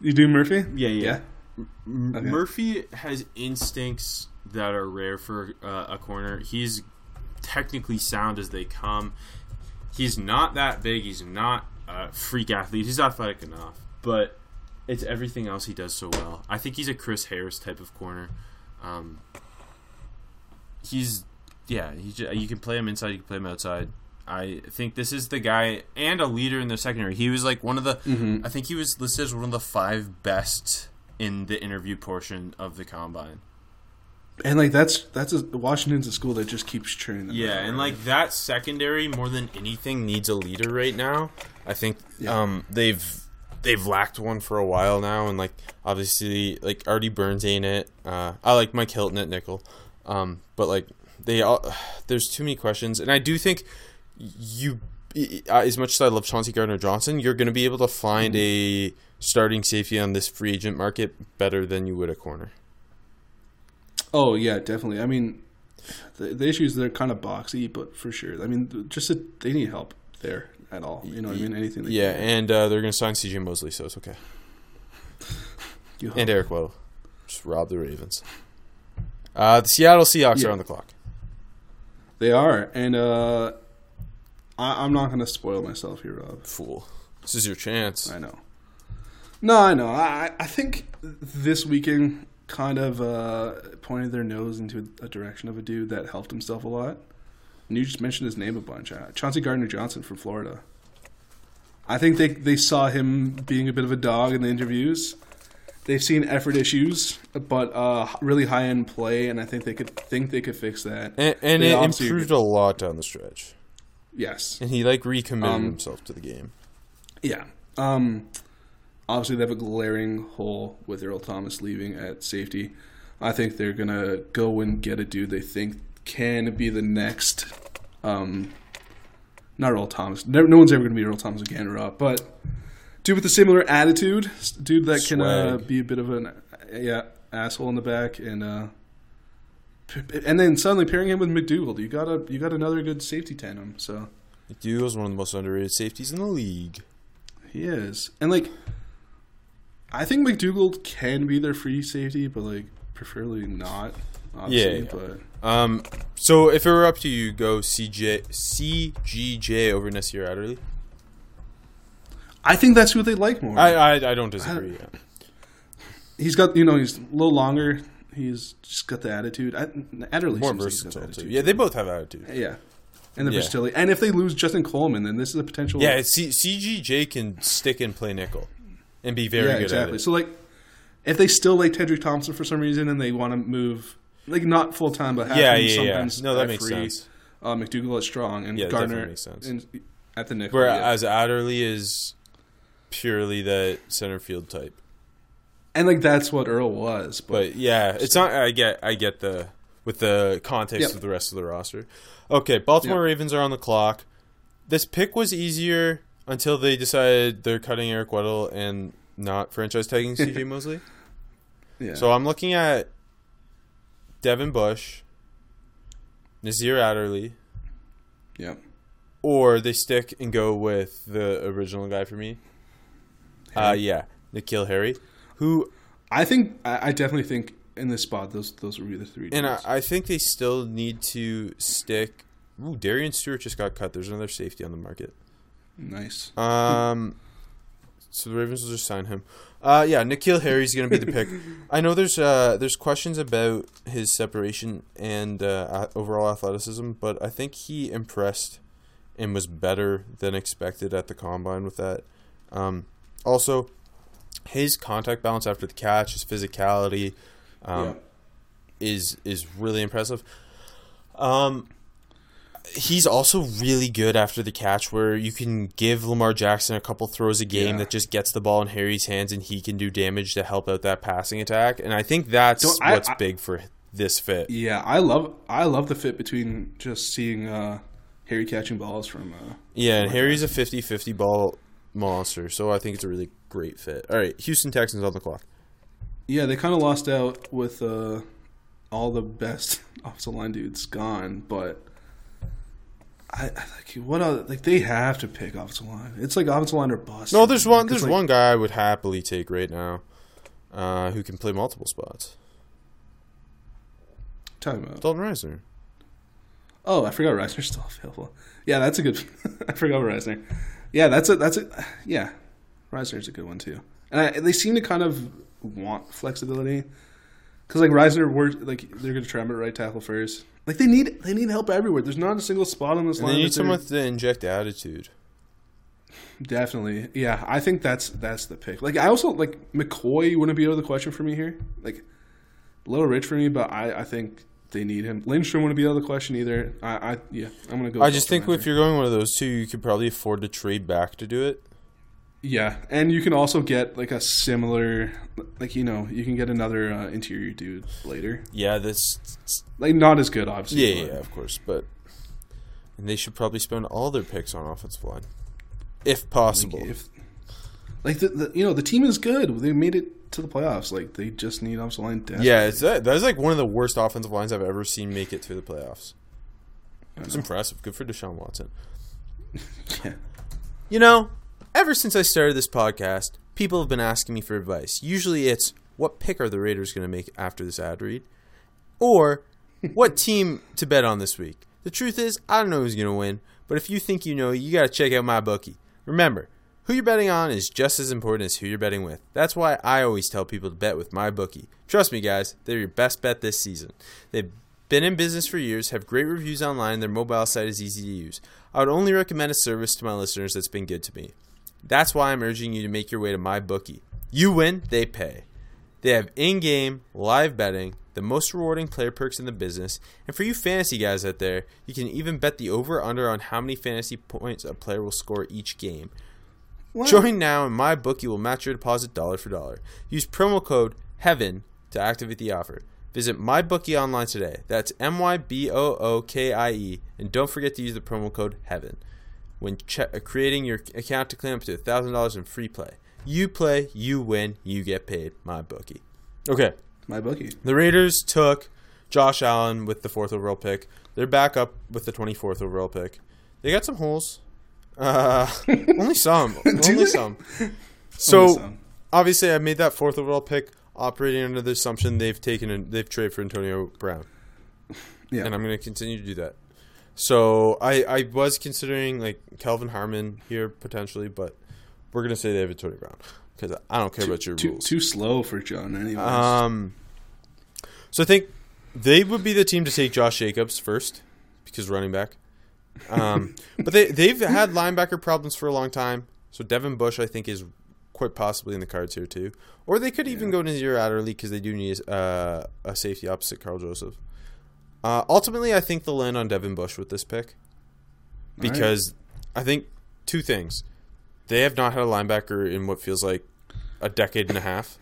You do Murphy? Yeah. Okay. Murphy has instincts that are rare for a corner. He's technically sound as they come. He's not that big. He's not a freak athlete. He's athletic enough, but it's everything else he does so well. I think he's a Chris Harris type of corner. You can play him inside. You can play him outside. I think this is the guy, and a leader in the secondary. He was like one of the I think he was listed as one of the 5 best in the interview portion of the combine. And like that's Washington's a school that just keeps churning them. Yeah, and like that secondary more than anything needs a leader right now. I think they've lacked one for a while now, and like obviously like Artie Burns ain't it. I like Mike Hilton at nickel. But like there's too many questions, and I do think as much as I love Chauncey Gardner-Johnson, you're going to be able to find a starting safety on this free agent market better than you would a corner. Oh, yeah, definitely. I mean, the issue is they're kind of boxy, but for sure. I mean, they need help there at all. You know what I mean? Anything. Yeah, and they're going to sign C.J. Mosley, so it's okay. And Eric Weddle. Just rob the Ravens. The Seattle Seahawks are on the clock. They are, and I'm not going to spoil myself here, Rob. Fool. This is your chance. I know. No, I know. I think this weekend kind of pointed their nose into a direction of a dude that helped himself a lot. And you just mentioned his name a bunch. Chauncey Gardner-Johnson from Florida. I think they saw him being a bit of a dog in the interviews, They've seen effort issues, but really high-end play, and I think they could fix that. And it improved a lot down the stretch. Yes. And he, recommitted himself to the game. Yeah. Obviously, they have a glaring hole with Earl Thomas leaving at safety. I think they're going to go and get a dude they think can be the next not Earl Thomas. No one's ever going to be Earl Thomas again or up, but dude with a similar attitude, dude that can be a bit of an asshole in the back, and then suddenly pairing him with McDougal, you got another good safety tandem. So McDougal's one of the most underrated safeties in the league. He is, and I think McDougal can be their free safety, but preferably not. Obviously, yeah. But so if it were up to you, go CGJ over Nasir Adderley. I think that's who they like more. I don't disagree. He's got, he's a little longer. He's just got the attitude. Adderley more versatile too. Yeah, they both have attitude. Yeah, and the versatility. And if they lose Justin Coleman, then this is a potential. Yeah, CGJ can stick and play nickel, and be very good at it. So if they still like Tedrick Thompson for some reason, and they want to move not full time, but sometimes no, that makes sense. McDougal is strong, and Gardner makes sense. At the nickel. Whereas Adderley is purely that center field type, and that's what Earl was. But yeah, it's not. I get the context of the rest of the roster. Okay, Baltimore Ravens are on the clock. This pick was easier until they decided they're cutting Eric Weddle and not franchise tagging CJ Mosley. Yeah. So I'm looking at Devin Bush, Nasir Adderley. Yep. Or they stick and go with the original guy for me. N'Keal Harry, who I definitely think in this spot those would be the three. And I think they still need to stick. Ooh, Darian Stewart just got cut. There's another safety on the market. Nice. So the Ravens will just sign him. N'Keal Harry's going to be the pick. I know there's questions about his separation and overall athleticism, but I think he impressed and was better than expected at the combine with that. Also, his contact balance after the catch, his physicality, is really impressive. He's also really good after the catch, where you can give Lamar Jackson a couple throws a game that just gets the ball in Harry's hands, and he can do damage to help out that passing attack. And I think that's big for this fit. Yeah, I love the fit between just seeing Harry catching balls from. And Harry's a 50-50 ball monster, so I think it's a really great fit. All right, Houston Texans on the clock. Yeah, they kind of lost out with all the best offensive line dudes gone, but they have to pick offensive line. It's offensive line or bust. No, there's one. There's one guy I would happily take right now, who can play multiple spots. Talking about Dalton Risner. Oh, I forgot Risner's still available. Yeah, that's a good. I forgot Risner. Yeah, that's Risner's a good one too, and they seem to kind of want flexibility, because Risner worked they're going to try him at right tackle first. They need help everywhere. There's not a single spot on this line. They need someone to inject attitude. Definitely, yeah. I think that's the pick. I also McCoy wouldn't be out of the question for me here. Little rich for me, but I think they need him. Lindstrom wouldn't be out of the question either. I'm gonna go. I just think if you're going one of those two, you could probably afford to trade back to do it. Yeah, and you can also get a similar, you can get another interior dude later. Yeah, that's not as good, obviously. Yeah, of course, and they should probably spend all their picks on offensive line, if possible. The team is good. They made it to the playoffs. They just need offensive line depth. Yeah, that is one of the worst offensive lines I've ever seen make it to the playoffs. It's impressive. Good for Deshaun Watson. Yeah, Ever since I started this podcast, people have been asking me for advice. Usually it's, what pick are the Raiders going to make after this ad read? Or, what team to bet on this week? The truth is, I don't know who's going to win, but if you think you know, you got to check out my bookie. Remember, who you're betting on is just as important as who you're betting with. That's why I always tell people to bet with my bookie. Trust me, guys, they're your best bet this season. They've been in business for years, have great reviews online, and their mobile site is easy to use. I would only recommend a service to my listeners that's been good to me. That's why I'm urging you to make your way to my bookie. You win, they pay. They have in-game, live betting, the most rewarding player perks in the business, and for you fantasy guys out there, you can even bet the over-under on how many fantasy points a player will score each game. What? Join now and MyBookie will match your deposit dollar for dollar. Use promo code HEAVEN to activate the offer. Visit MyBookie online today. That's MyBookie, and don't forget to use the promo code HEAVEN when creating your account to claim up to $1,000 in free play. You play, you win, you get paid. MyBookie. Okay. MyBookie. The Raiders took Josh Allen with the 4th overall pick. They're back up with the 24th overall pick. They got some holes. Only some. Only some. So, obviously, I made that 4th overall pick operating under the assumption they've traded for Antonio Brown. Yeah. And I'm going to continue to do that. So, I was considering, like, Kelvin Harmon here potentially, but we're going to say they have Antonio Brown because I don't care about your rules. Too slow for John anyways. So I think they would be the team to take Josh Jacobs first because running back. But they've had linebacker problems for a long time. So Devin Bush, I think, is quite possibly in the cards here too. Or they could even go to Nazir Adderley because they do need a safety opposite Karl Joseph. Ultimately, I think they'll land on Devin Bush with this pick because I think two things. They have not had a linebacker in what feels like a decade and a half.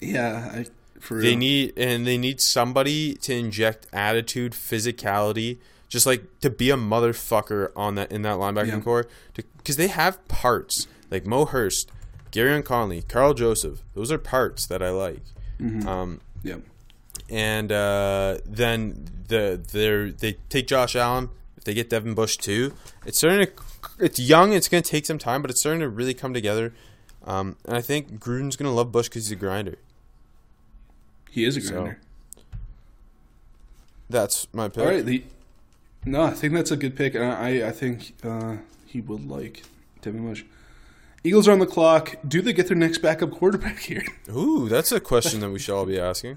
Yeah, they need somebody to inject attitude, physicality, just like to be a motherfucker in that linebacking core. Because they have parts like Mo Hurst, Garyon Conley, Karl Joseph. Those are parts that I like. Mm-hmm. And then they take Josh Allen. If they get Devin Bush too, it's starting to. It's young. It's going to take some time, but it's starting to really come together. And I think Gruden's going to love Bush because he's a grinder. He is a grinder. So, that's my pick. All right. No, I think that's a good pick. I think he would like Devin Bush. Eagles are on the clock. Do they get their next backup quarterback here? Ooh, that's a question that we should all be asking.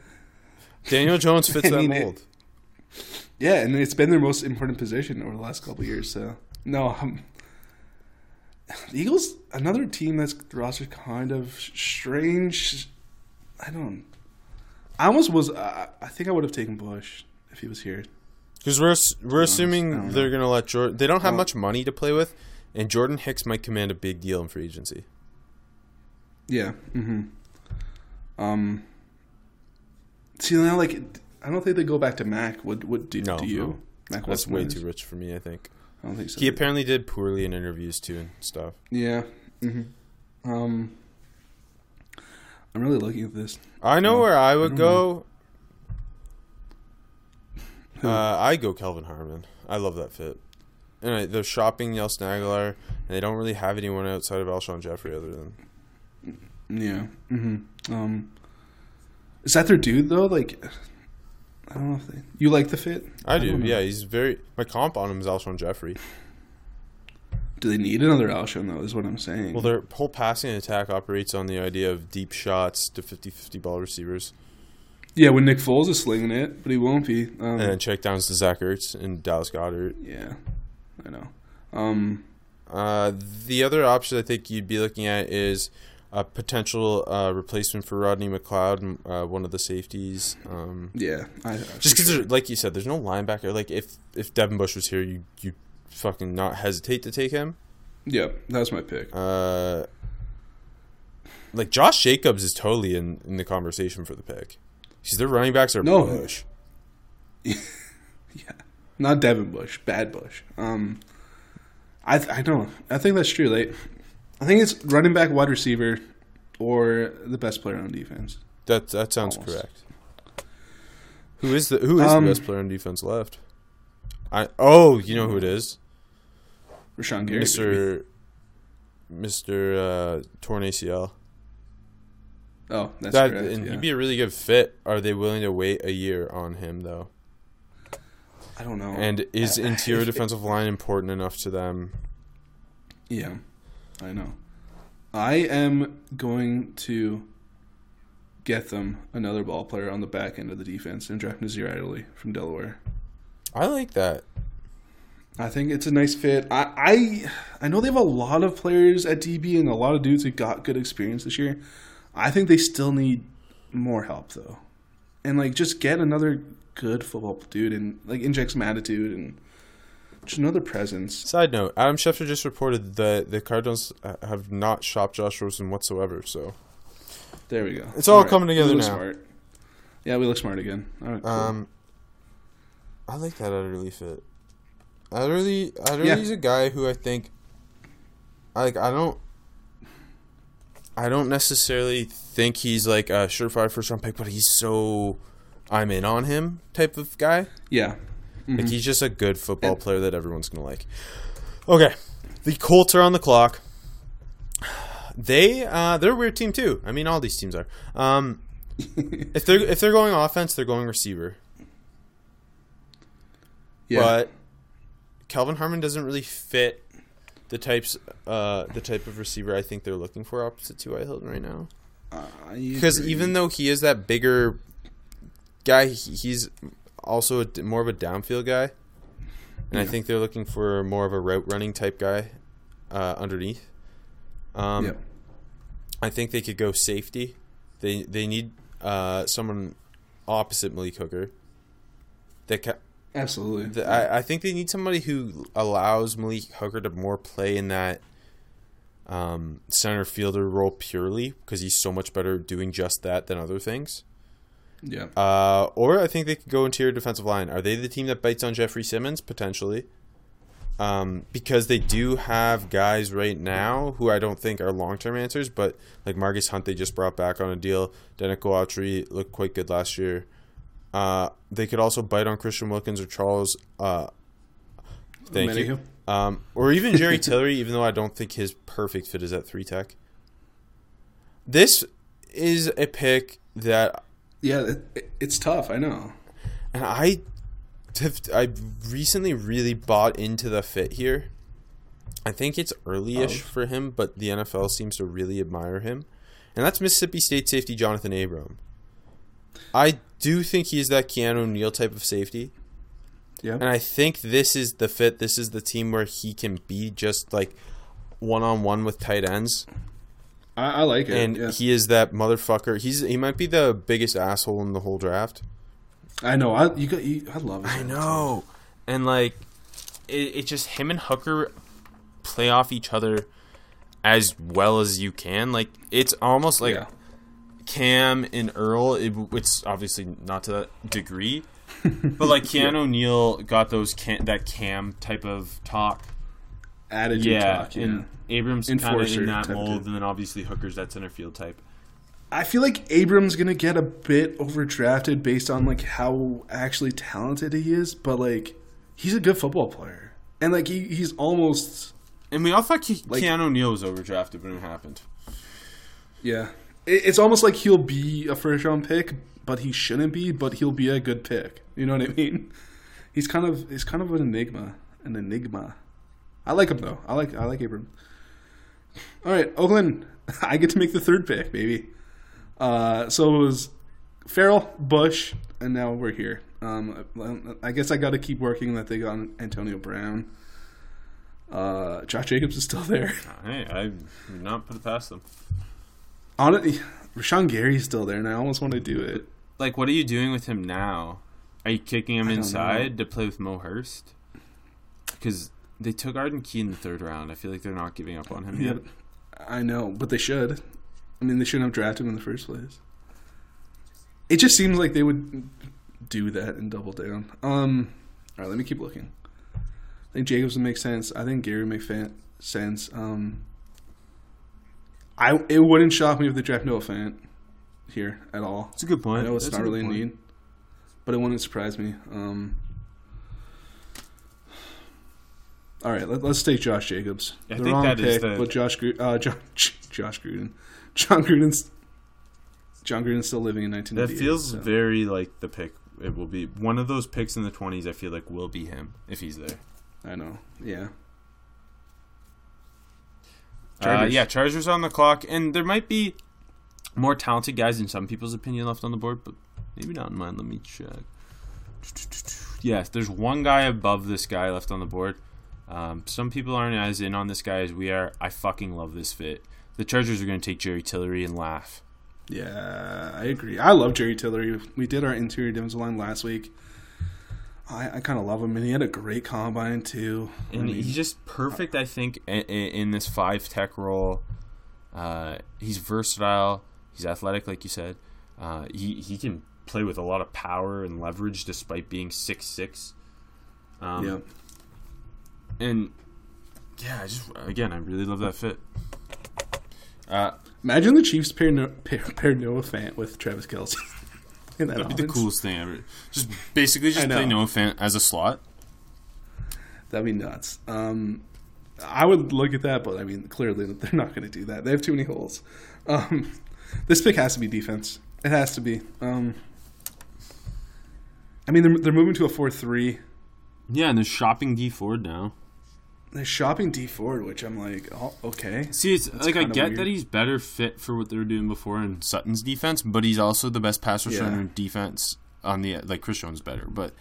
Daniel Jones fits that mold. Yeah, and it's been their most important position over the last couple of years, so. No, the Eagles, another team that's rostered kind of strange. I think I would have taken Bush if he was here. Because we're assuming they're going to let Jordan. They don't have much money to play with, and Jordan Hicks might command a big deal in free agency. Yeah. Mm-hmm. See, now, like, I don't think they go back to Mac. What do you? No. Mac that's way too rich for me, I think. I don't think so. He apparently did poorly in interviews, too, and stuff. Yeah. Mm-hmm. I'm really looking at this. I know where I would go. I go Kelvin Harmon. I love that fit. And they're shopping Nelson Aguilar, and they don't really have anyone outside of Alshon Jeffrey other than... Yeah. Mm-hmm. Is that their dude, though? Like... I don't know if you like the fit? I do, yeah. He's very... My comp on him is Alshon Jeffrey. Do they need another Alshon, though, is what I'm saying. Well, their whole passing attack operates on the idea of deep shots to 50-50 ball receivers. Yeah, when Nick Foles is slinging it, but he won't be. And then checkdowns to Zach Ertz and Dallas Goedert. Yeah, I know. The other option I think you'd be looking at is a potential replacement for Rodney McLeod, one of the safeties. Just because, like you said, there's no linebacker. Like, if Devin Bush was here, you fucking not hesitate to take him. Yeah, that's my pick. Like, Josh Jacobs is totally in the conversation for the pick. Because their running backs are Bush. Yeah, not Devin Bush, bad Bush. I don't know. I think that's true. Like, I think it's running back, wide receiver, or the best player on defense. That sounds correct. Who is the best player on defense left? You know who it is? Rashawn Gary, Mr. Torn ACL. Oh, that's correct. And he'd be a really good fit. Are they willing to wait a year on him though? I don't know. And is interior defensive line important enough to them? Yeah. I know. I am going to get them another ball player on the back end of the defense and draft Nazir Adderley from Delaware. I like that. I think it's a nice fit. I know they have a lot of players at DB and a lot of dudes who got good experience this year. I think they still need more help, though. And, like, just get another good football dude and, like, inject some attitude and just another presence. Side note, Adam Schefter just reported that the Cardinals have not shopped Josh Rosen whatsoever, so. There we go. It's all right. Coming together now. Smart. Yeah, we look smart again. All right, cool. I like that Adderley fit. Adderley's a guy who I think, like, I don't necessarily think he's like a surefire first round pick, but he's so I'm in on him type of guy. Yeah, mm-hmm. Like he's just a good football player that everyone's gonna like. Okay, the Colts are on the clock. They're a weird team too. I mean, all these teams are. If they're going offense, they're going receiver. Yeah. But Kelvin Harmon doesn't really fit the type of receiver I think they're looking for opposite T.Y. Hilton right now. Because even though he is that bigger guy, he's also more of a downfield guy, and yeah. I think they're looking for more of a route running type guy underneath. Yeah. I think they could go safety. They need someone opposite Malik Hooker. Absolutely. I think they need somebody who allows Malik Hooker to more play in that center fielder role purely because he's so much better doing just that than other things. Yeah. Or I think they could go interior defensive line. Are they the team that bites on Jeffrey Simmons? Potentially. Because they do have guys right now who I don't think are long-term answers, but like Marcus Hunt they just brought back on a deal. Denick Autry looked quite good last year. They could also bite on Christian Wilkins or Charles. Thank you. Or even Jerry Tillery, even though I don't think his perfect fit is at 3-tech. This is a pick that... Yeah, it's tough, I know. And I recently really bought into the fit here. I think it's early-ish for him, but the NFL seems to really admire him. And that's Mississippi State safety Jonathan Abram. I do think he's that Keanu Neal type of safety. Yeah. And I think this is the fit. This is the team where he can be just like one-on-one with tight ends. I like it. And he is that motherfucker. He might be the biggest asshole in the whole draft. I know. I love it. I know. And like it's just him and Hooker play off each other as well as you can. Like it's almost like Cam and Earl, it's obviously not to that degree, but like Keanu Neal got that Cam type of talk, attitude talk, and Abram's kind of in that mold, and then obviously Hooker's that center field type. I feel like Abram's gonna get a bit overdrafted based on like how actually talented he is, but like he's a good football player, and like he's almost. And we all thought Keanu Neal was overdrafted when it happened. Yeah. It's almost like he'll be a first-round pick, but he shouldn't be. But he'll be a good pick. You know what I mean? He's kind of an enigma. I like him though. I like Abram. All right, Oakland. I get to make the third pick, baby. So it was Farrell, Bush, and now we're here. I guess I got to keep working that they got Antonio Brown. Josh Jacobs is still there. Hey, I would not put it past them. Honestly, Rashawn Gary's still there, and I almost want to do it. Like, what are you doing with him now? Are you kicking him inside to play with Mo Hurst? Because they took Arden Key in the third round. I feel like they're not giving up on him yet. I know, but they should. I mean, they shouldn't have drafted him in the first place. It just seems like they would do that and double down. All right, let me keep looking. I think Jacobs would make sense. I think Gary would make sense. It wouldn't shock me if they draft Noah Fant here at all. It's a good point. I know it's not really a need, but it wouldn't surprise me. All right, let's take Josh Jacobs. I think wrong that pick, is the but Josh Gruden. John Gruden's still living in 1998. That feels very like the pick. It will be one of those picks in the 20s. I feel like will be him if he's there. I know. Yeah. Chargers on the clock, and there might be more talented guys in some people's opinion left on the board, but maybe not in mine. Let me check. Yes, there's one guy above this guy left on the board. Some people aren't as in on this guy as we are. I fucking love this fit. The Chargers are going to take Jerry Tillery and laugh. Yeah, I agree. I love Jerry Tillery. We did our interior defensive line last week. I kind of love him, and he had a great combine too. And he's just perfect, I think, in this five tech role. He's versatile. He's athletic, like you said. He can play with a lot of power and leverage, despite being 6'6". And yeah, I really love that fit. Imagine the Chiefs pair Noah Fant with Travis Kelce. That'd be the coolest thing ever. Just play Noah Fant as a slot. That'd be nuts. I would look at that, but I mean, clearly they're not going to do that. They have too many holes. This pick has to be defense. It has to be. I mean, they're moving to a 4-3. Yeah, and they're shopping D Ford now. They're shopping D Ford, which I'm like, oh, okay. See, it's that's like I get weird that he's better fit for what they were doing before in Sutton's defense, but he's also the best pass rusher in defense on the like Chris Jones better, but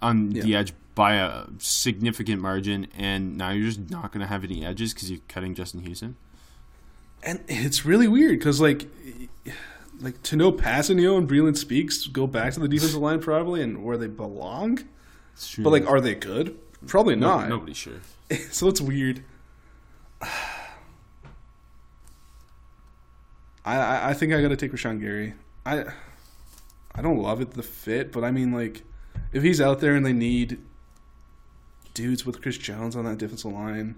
on the edge by a significant margin. And now you're just not going to have any edges because you're cutting Justin Houston. And it's really weird because like to know Passanio and Breland Speaks go back to the defensive line probably and where they belong. But like, are they good? Probably not. Nobody's sure. So it's weird. I think I gotta take Rashawn Gary. I don't love it the fit, but I mean like if he's out there and they need dudes with Chris Jones on that defensive line,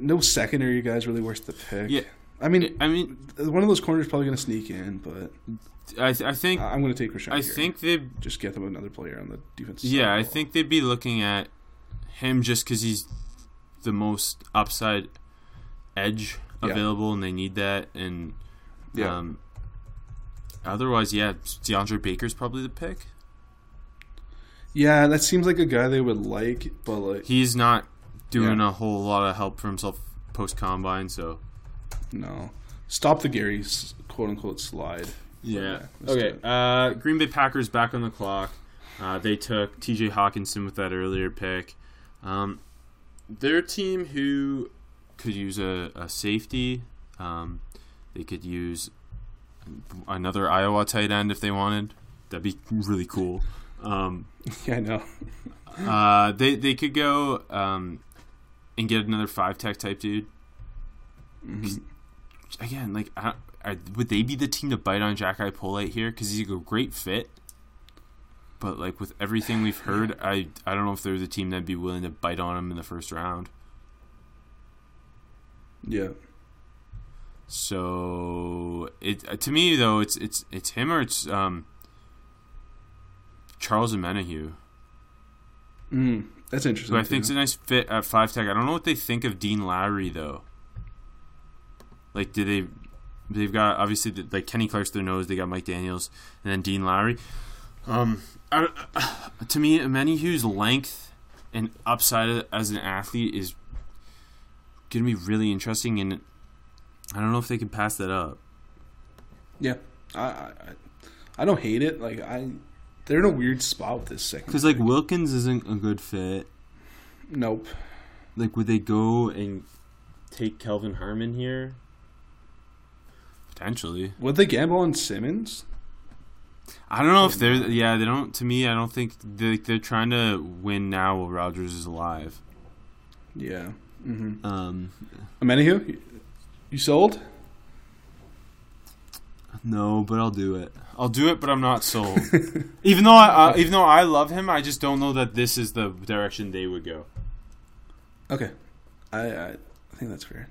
no secondary guys really worth the pick. Yeah, I mean one of those corners probably gonna sneak in, but I think I'm gonna take Rashawn Gary. I think they just get them another player on the defense. Yeah, I think they'd be looking at him just because he's the most upside edge available, and they need that. And otherwise, DeAndre Baker's probably the pick. Yeah, that seems like a guy they would like, but like he's not doing a whole lot of help for himself post combine. So no, stop the Gary's quote unquote slide. Yeah. Okay. Green Bay Packers back on the clock. They took T.J. Hockenson with that earlier pick. Their team who could use a safety. They could use another Iowa tight end if they wanted. That'd be really cool. Yeah, I know. They could go and get another 5-tech type dude. Mm-hmm. Again, like, would they be the team to bite on Jack Ipolite here? Because he's a great fit. But, like, with everything we've heard, I don't know if they're the team that'd be willing to bite on him in the first round. Yeah. So, to me, though, it's him or it's Charles Omenihu. That's interesting, but I think it's a nice fit at 5-tech. I don't know what they think of Dean Lowry, though. Like, do they... They've got, obviously, like, Kenny Clark's their nose. They got Mike Daniels and then Dean Lowry. To me, Omenihu's length and upside as an athlete is going to be really interesting, and I don't know if they can pass that up. Yeah, I don't hate it. Like they're in a weird spot with this second. Because like Wilkins isn't a good fit. Nope. Like, would they go and take Kelvin Harmon here? Potentially. Would they gamble on Simmons? I don't know if they're... Yeah, they don't... To me, I don't think... They're trying to win now while Rodgers is alive. Yeah. Mm-hmm. Omenihu? You sold? No, but I'll do it. I'll do it, but I'm not sold. Even though I love him, I just don't know that this is the direction they would go. Okay. I think that's fair.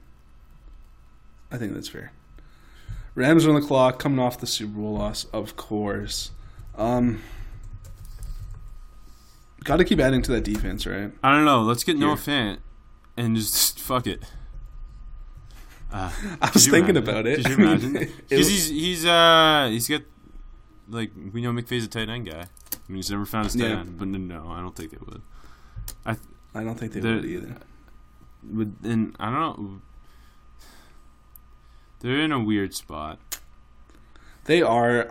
Rams are on the clock, coming off the Super Bowl loss, of course. Got to keep adding to that defense, right? I don't know. Let's get Noah Fant and just fuck it. I was thinking about it. Could you imagine? Because he's got, like, we know McVay's a tight end guy. I mean, he's never found his tight end, but no, I don't think they would. I don't think they would either. And I don't know. They're in a weird spot. They are.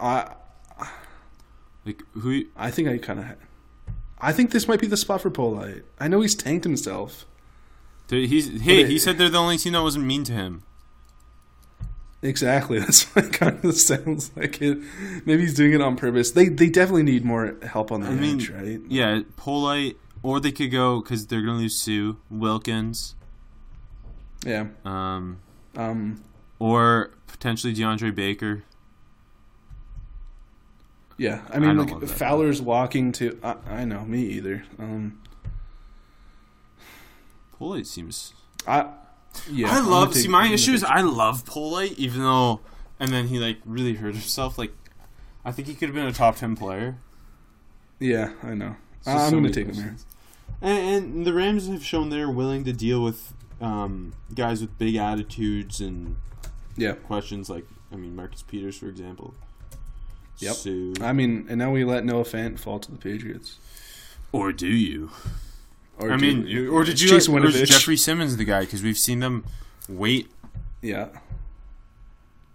I think this might be the spot for Polite. I know he's tanked himself. He said they're the only team that wasn't mean to him. Exactly. That's what it kind of sounds like. It. Maybe he's doing it on purpose. They definitely need more help on the edge, right? Yeah, Polite, or they could go, because they're going to lose Sue, Wilkins. Yeah. Or potentially DeAndre Baker. Yeah, I mean, like Fowler's walking to. I know, me either. Polite seems. My issue is I love Polite, even though, and then he like really hurt himself. Like, I think he could have been a top 10 player. Yeah, I know. I'm going to take him there. And the Rams have shown they're willing to deal with guys with big attitudes and questions. Like, I mean, Marcus Peters, for example. Yep. So, I mean, and now we let Noah Fant fall to the Patriots. Or do you? Or is Jeffrey Simmons the guy? Because we've seen them wait. Yeah.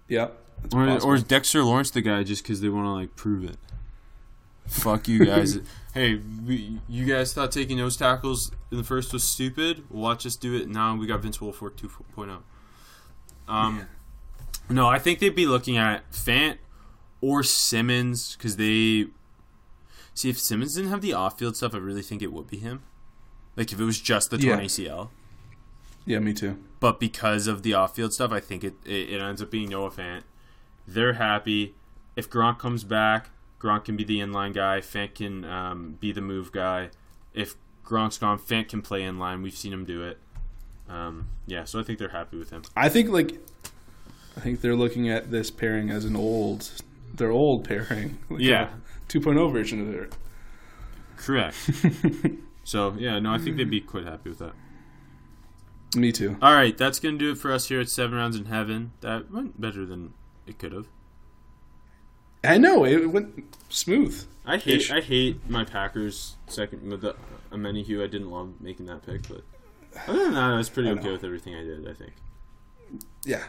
Yeah. Or is Dexter Lawrence the guy just because they want to, like, prove it? Fuck you guys. Hey, you guys thought taking nose tackles in the first was stupid? Watch us do it now. We got Vince Wilfork 2.0. No, I think they'd be looking at Fant or Simmons because they – see, if Simmons didn't have the off-field stuff, I really think it would be him. Like, if it was just the torn ACL. Yeah, me too. But because of the off-field stuff, I think it ends up being Noah Fant. They're happy. If Gronk comes back, Gronk can be the inline guy. Fant can be the move guy. If Gronk's gone, Fant can play inline. We've seen him do it. So I think they're happy with him. I think they're looking at this pairing as their old pairing. Like 2.0 version of it. Correct. So, I think they'd be quite happy with that. Me too. All right, that's going to do it for us here at 7 Rounds in Heaven. That went better than it could have. I know, it went smooth. I hate my Packers second with the Amenihu. I didn't love making that pick, but other than that, I was pretty okay with everything I did, I think. Yeah.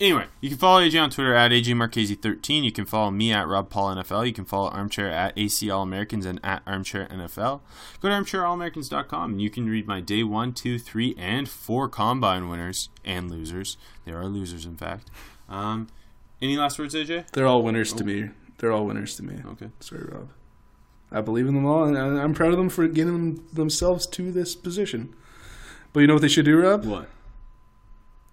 Anyway, you can follow AJ on Twitter at AJMarchese13. You can follow me at RobPaulNFL. You can follow Armchair at ACAllAmericans and at ArmchairNFL. Go to ArmchairAllAmericans.com and you can read my day 1, 2, 3, and 4 combine winners and losers. There are losers, in fact. Any last words, AJ? They're all winners to me. They're all winners to me. Okay. Sorry, Rob. I believe in them all, and I'm proud of them for getting themselves to this position. But you know what they should do, Rob? What?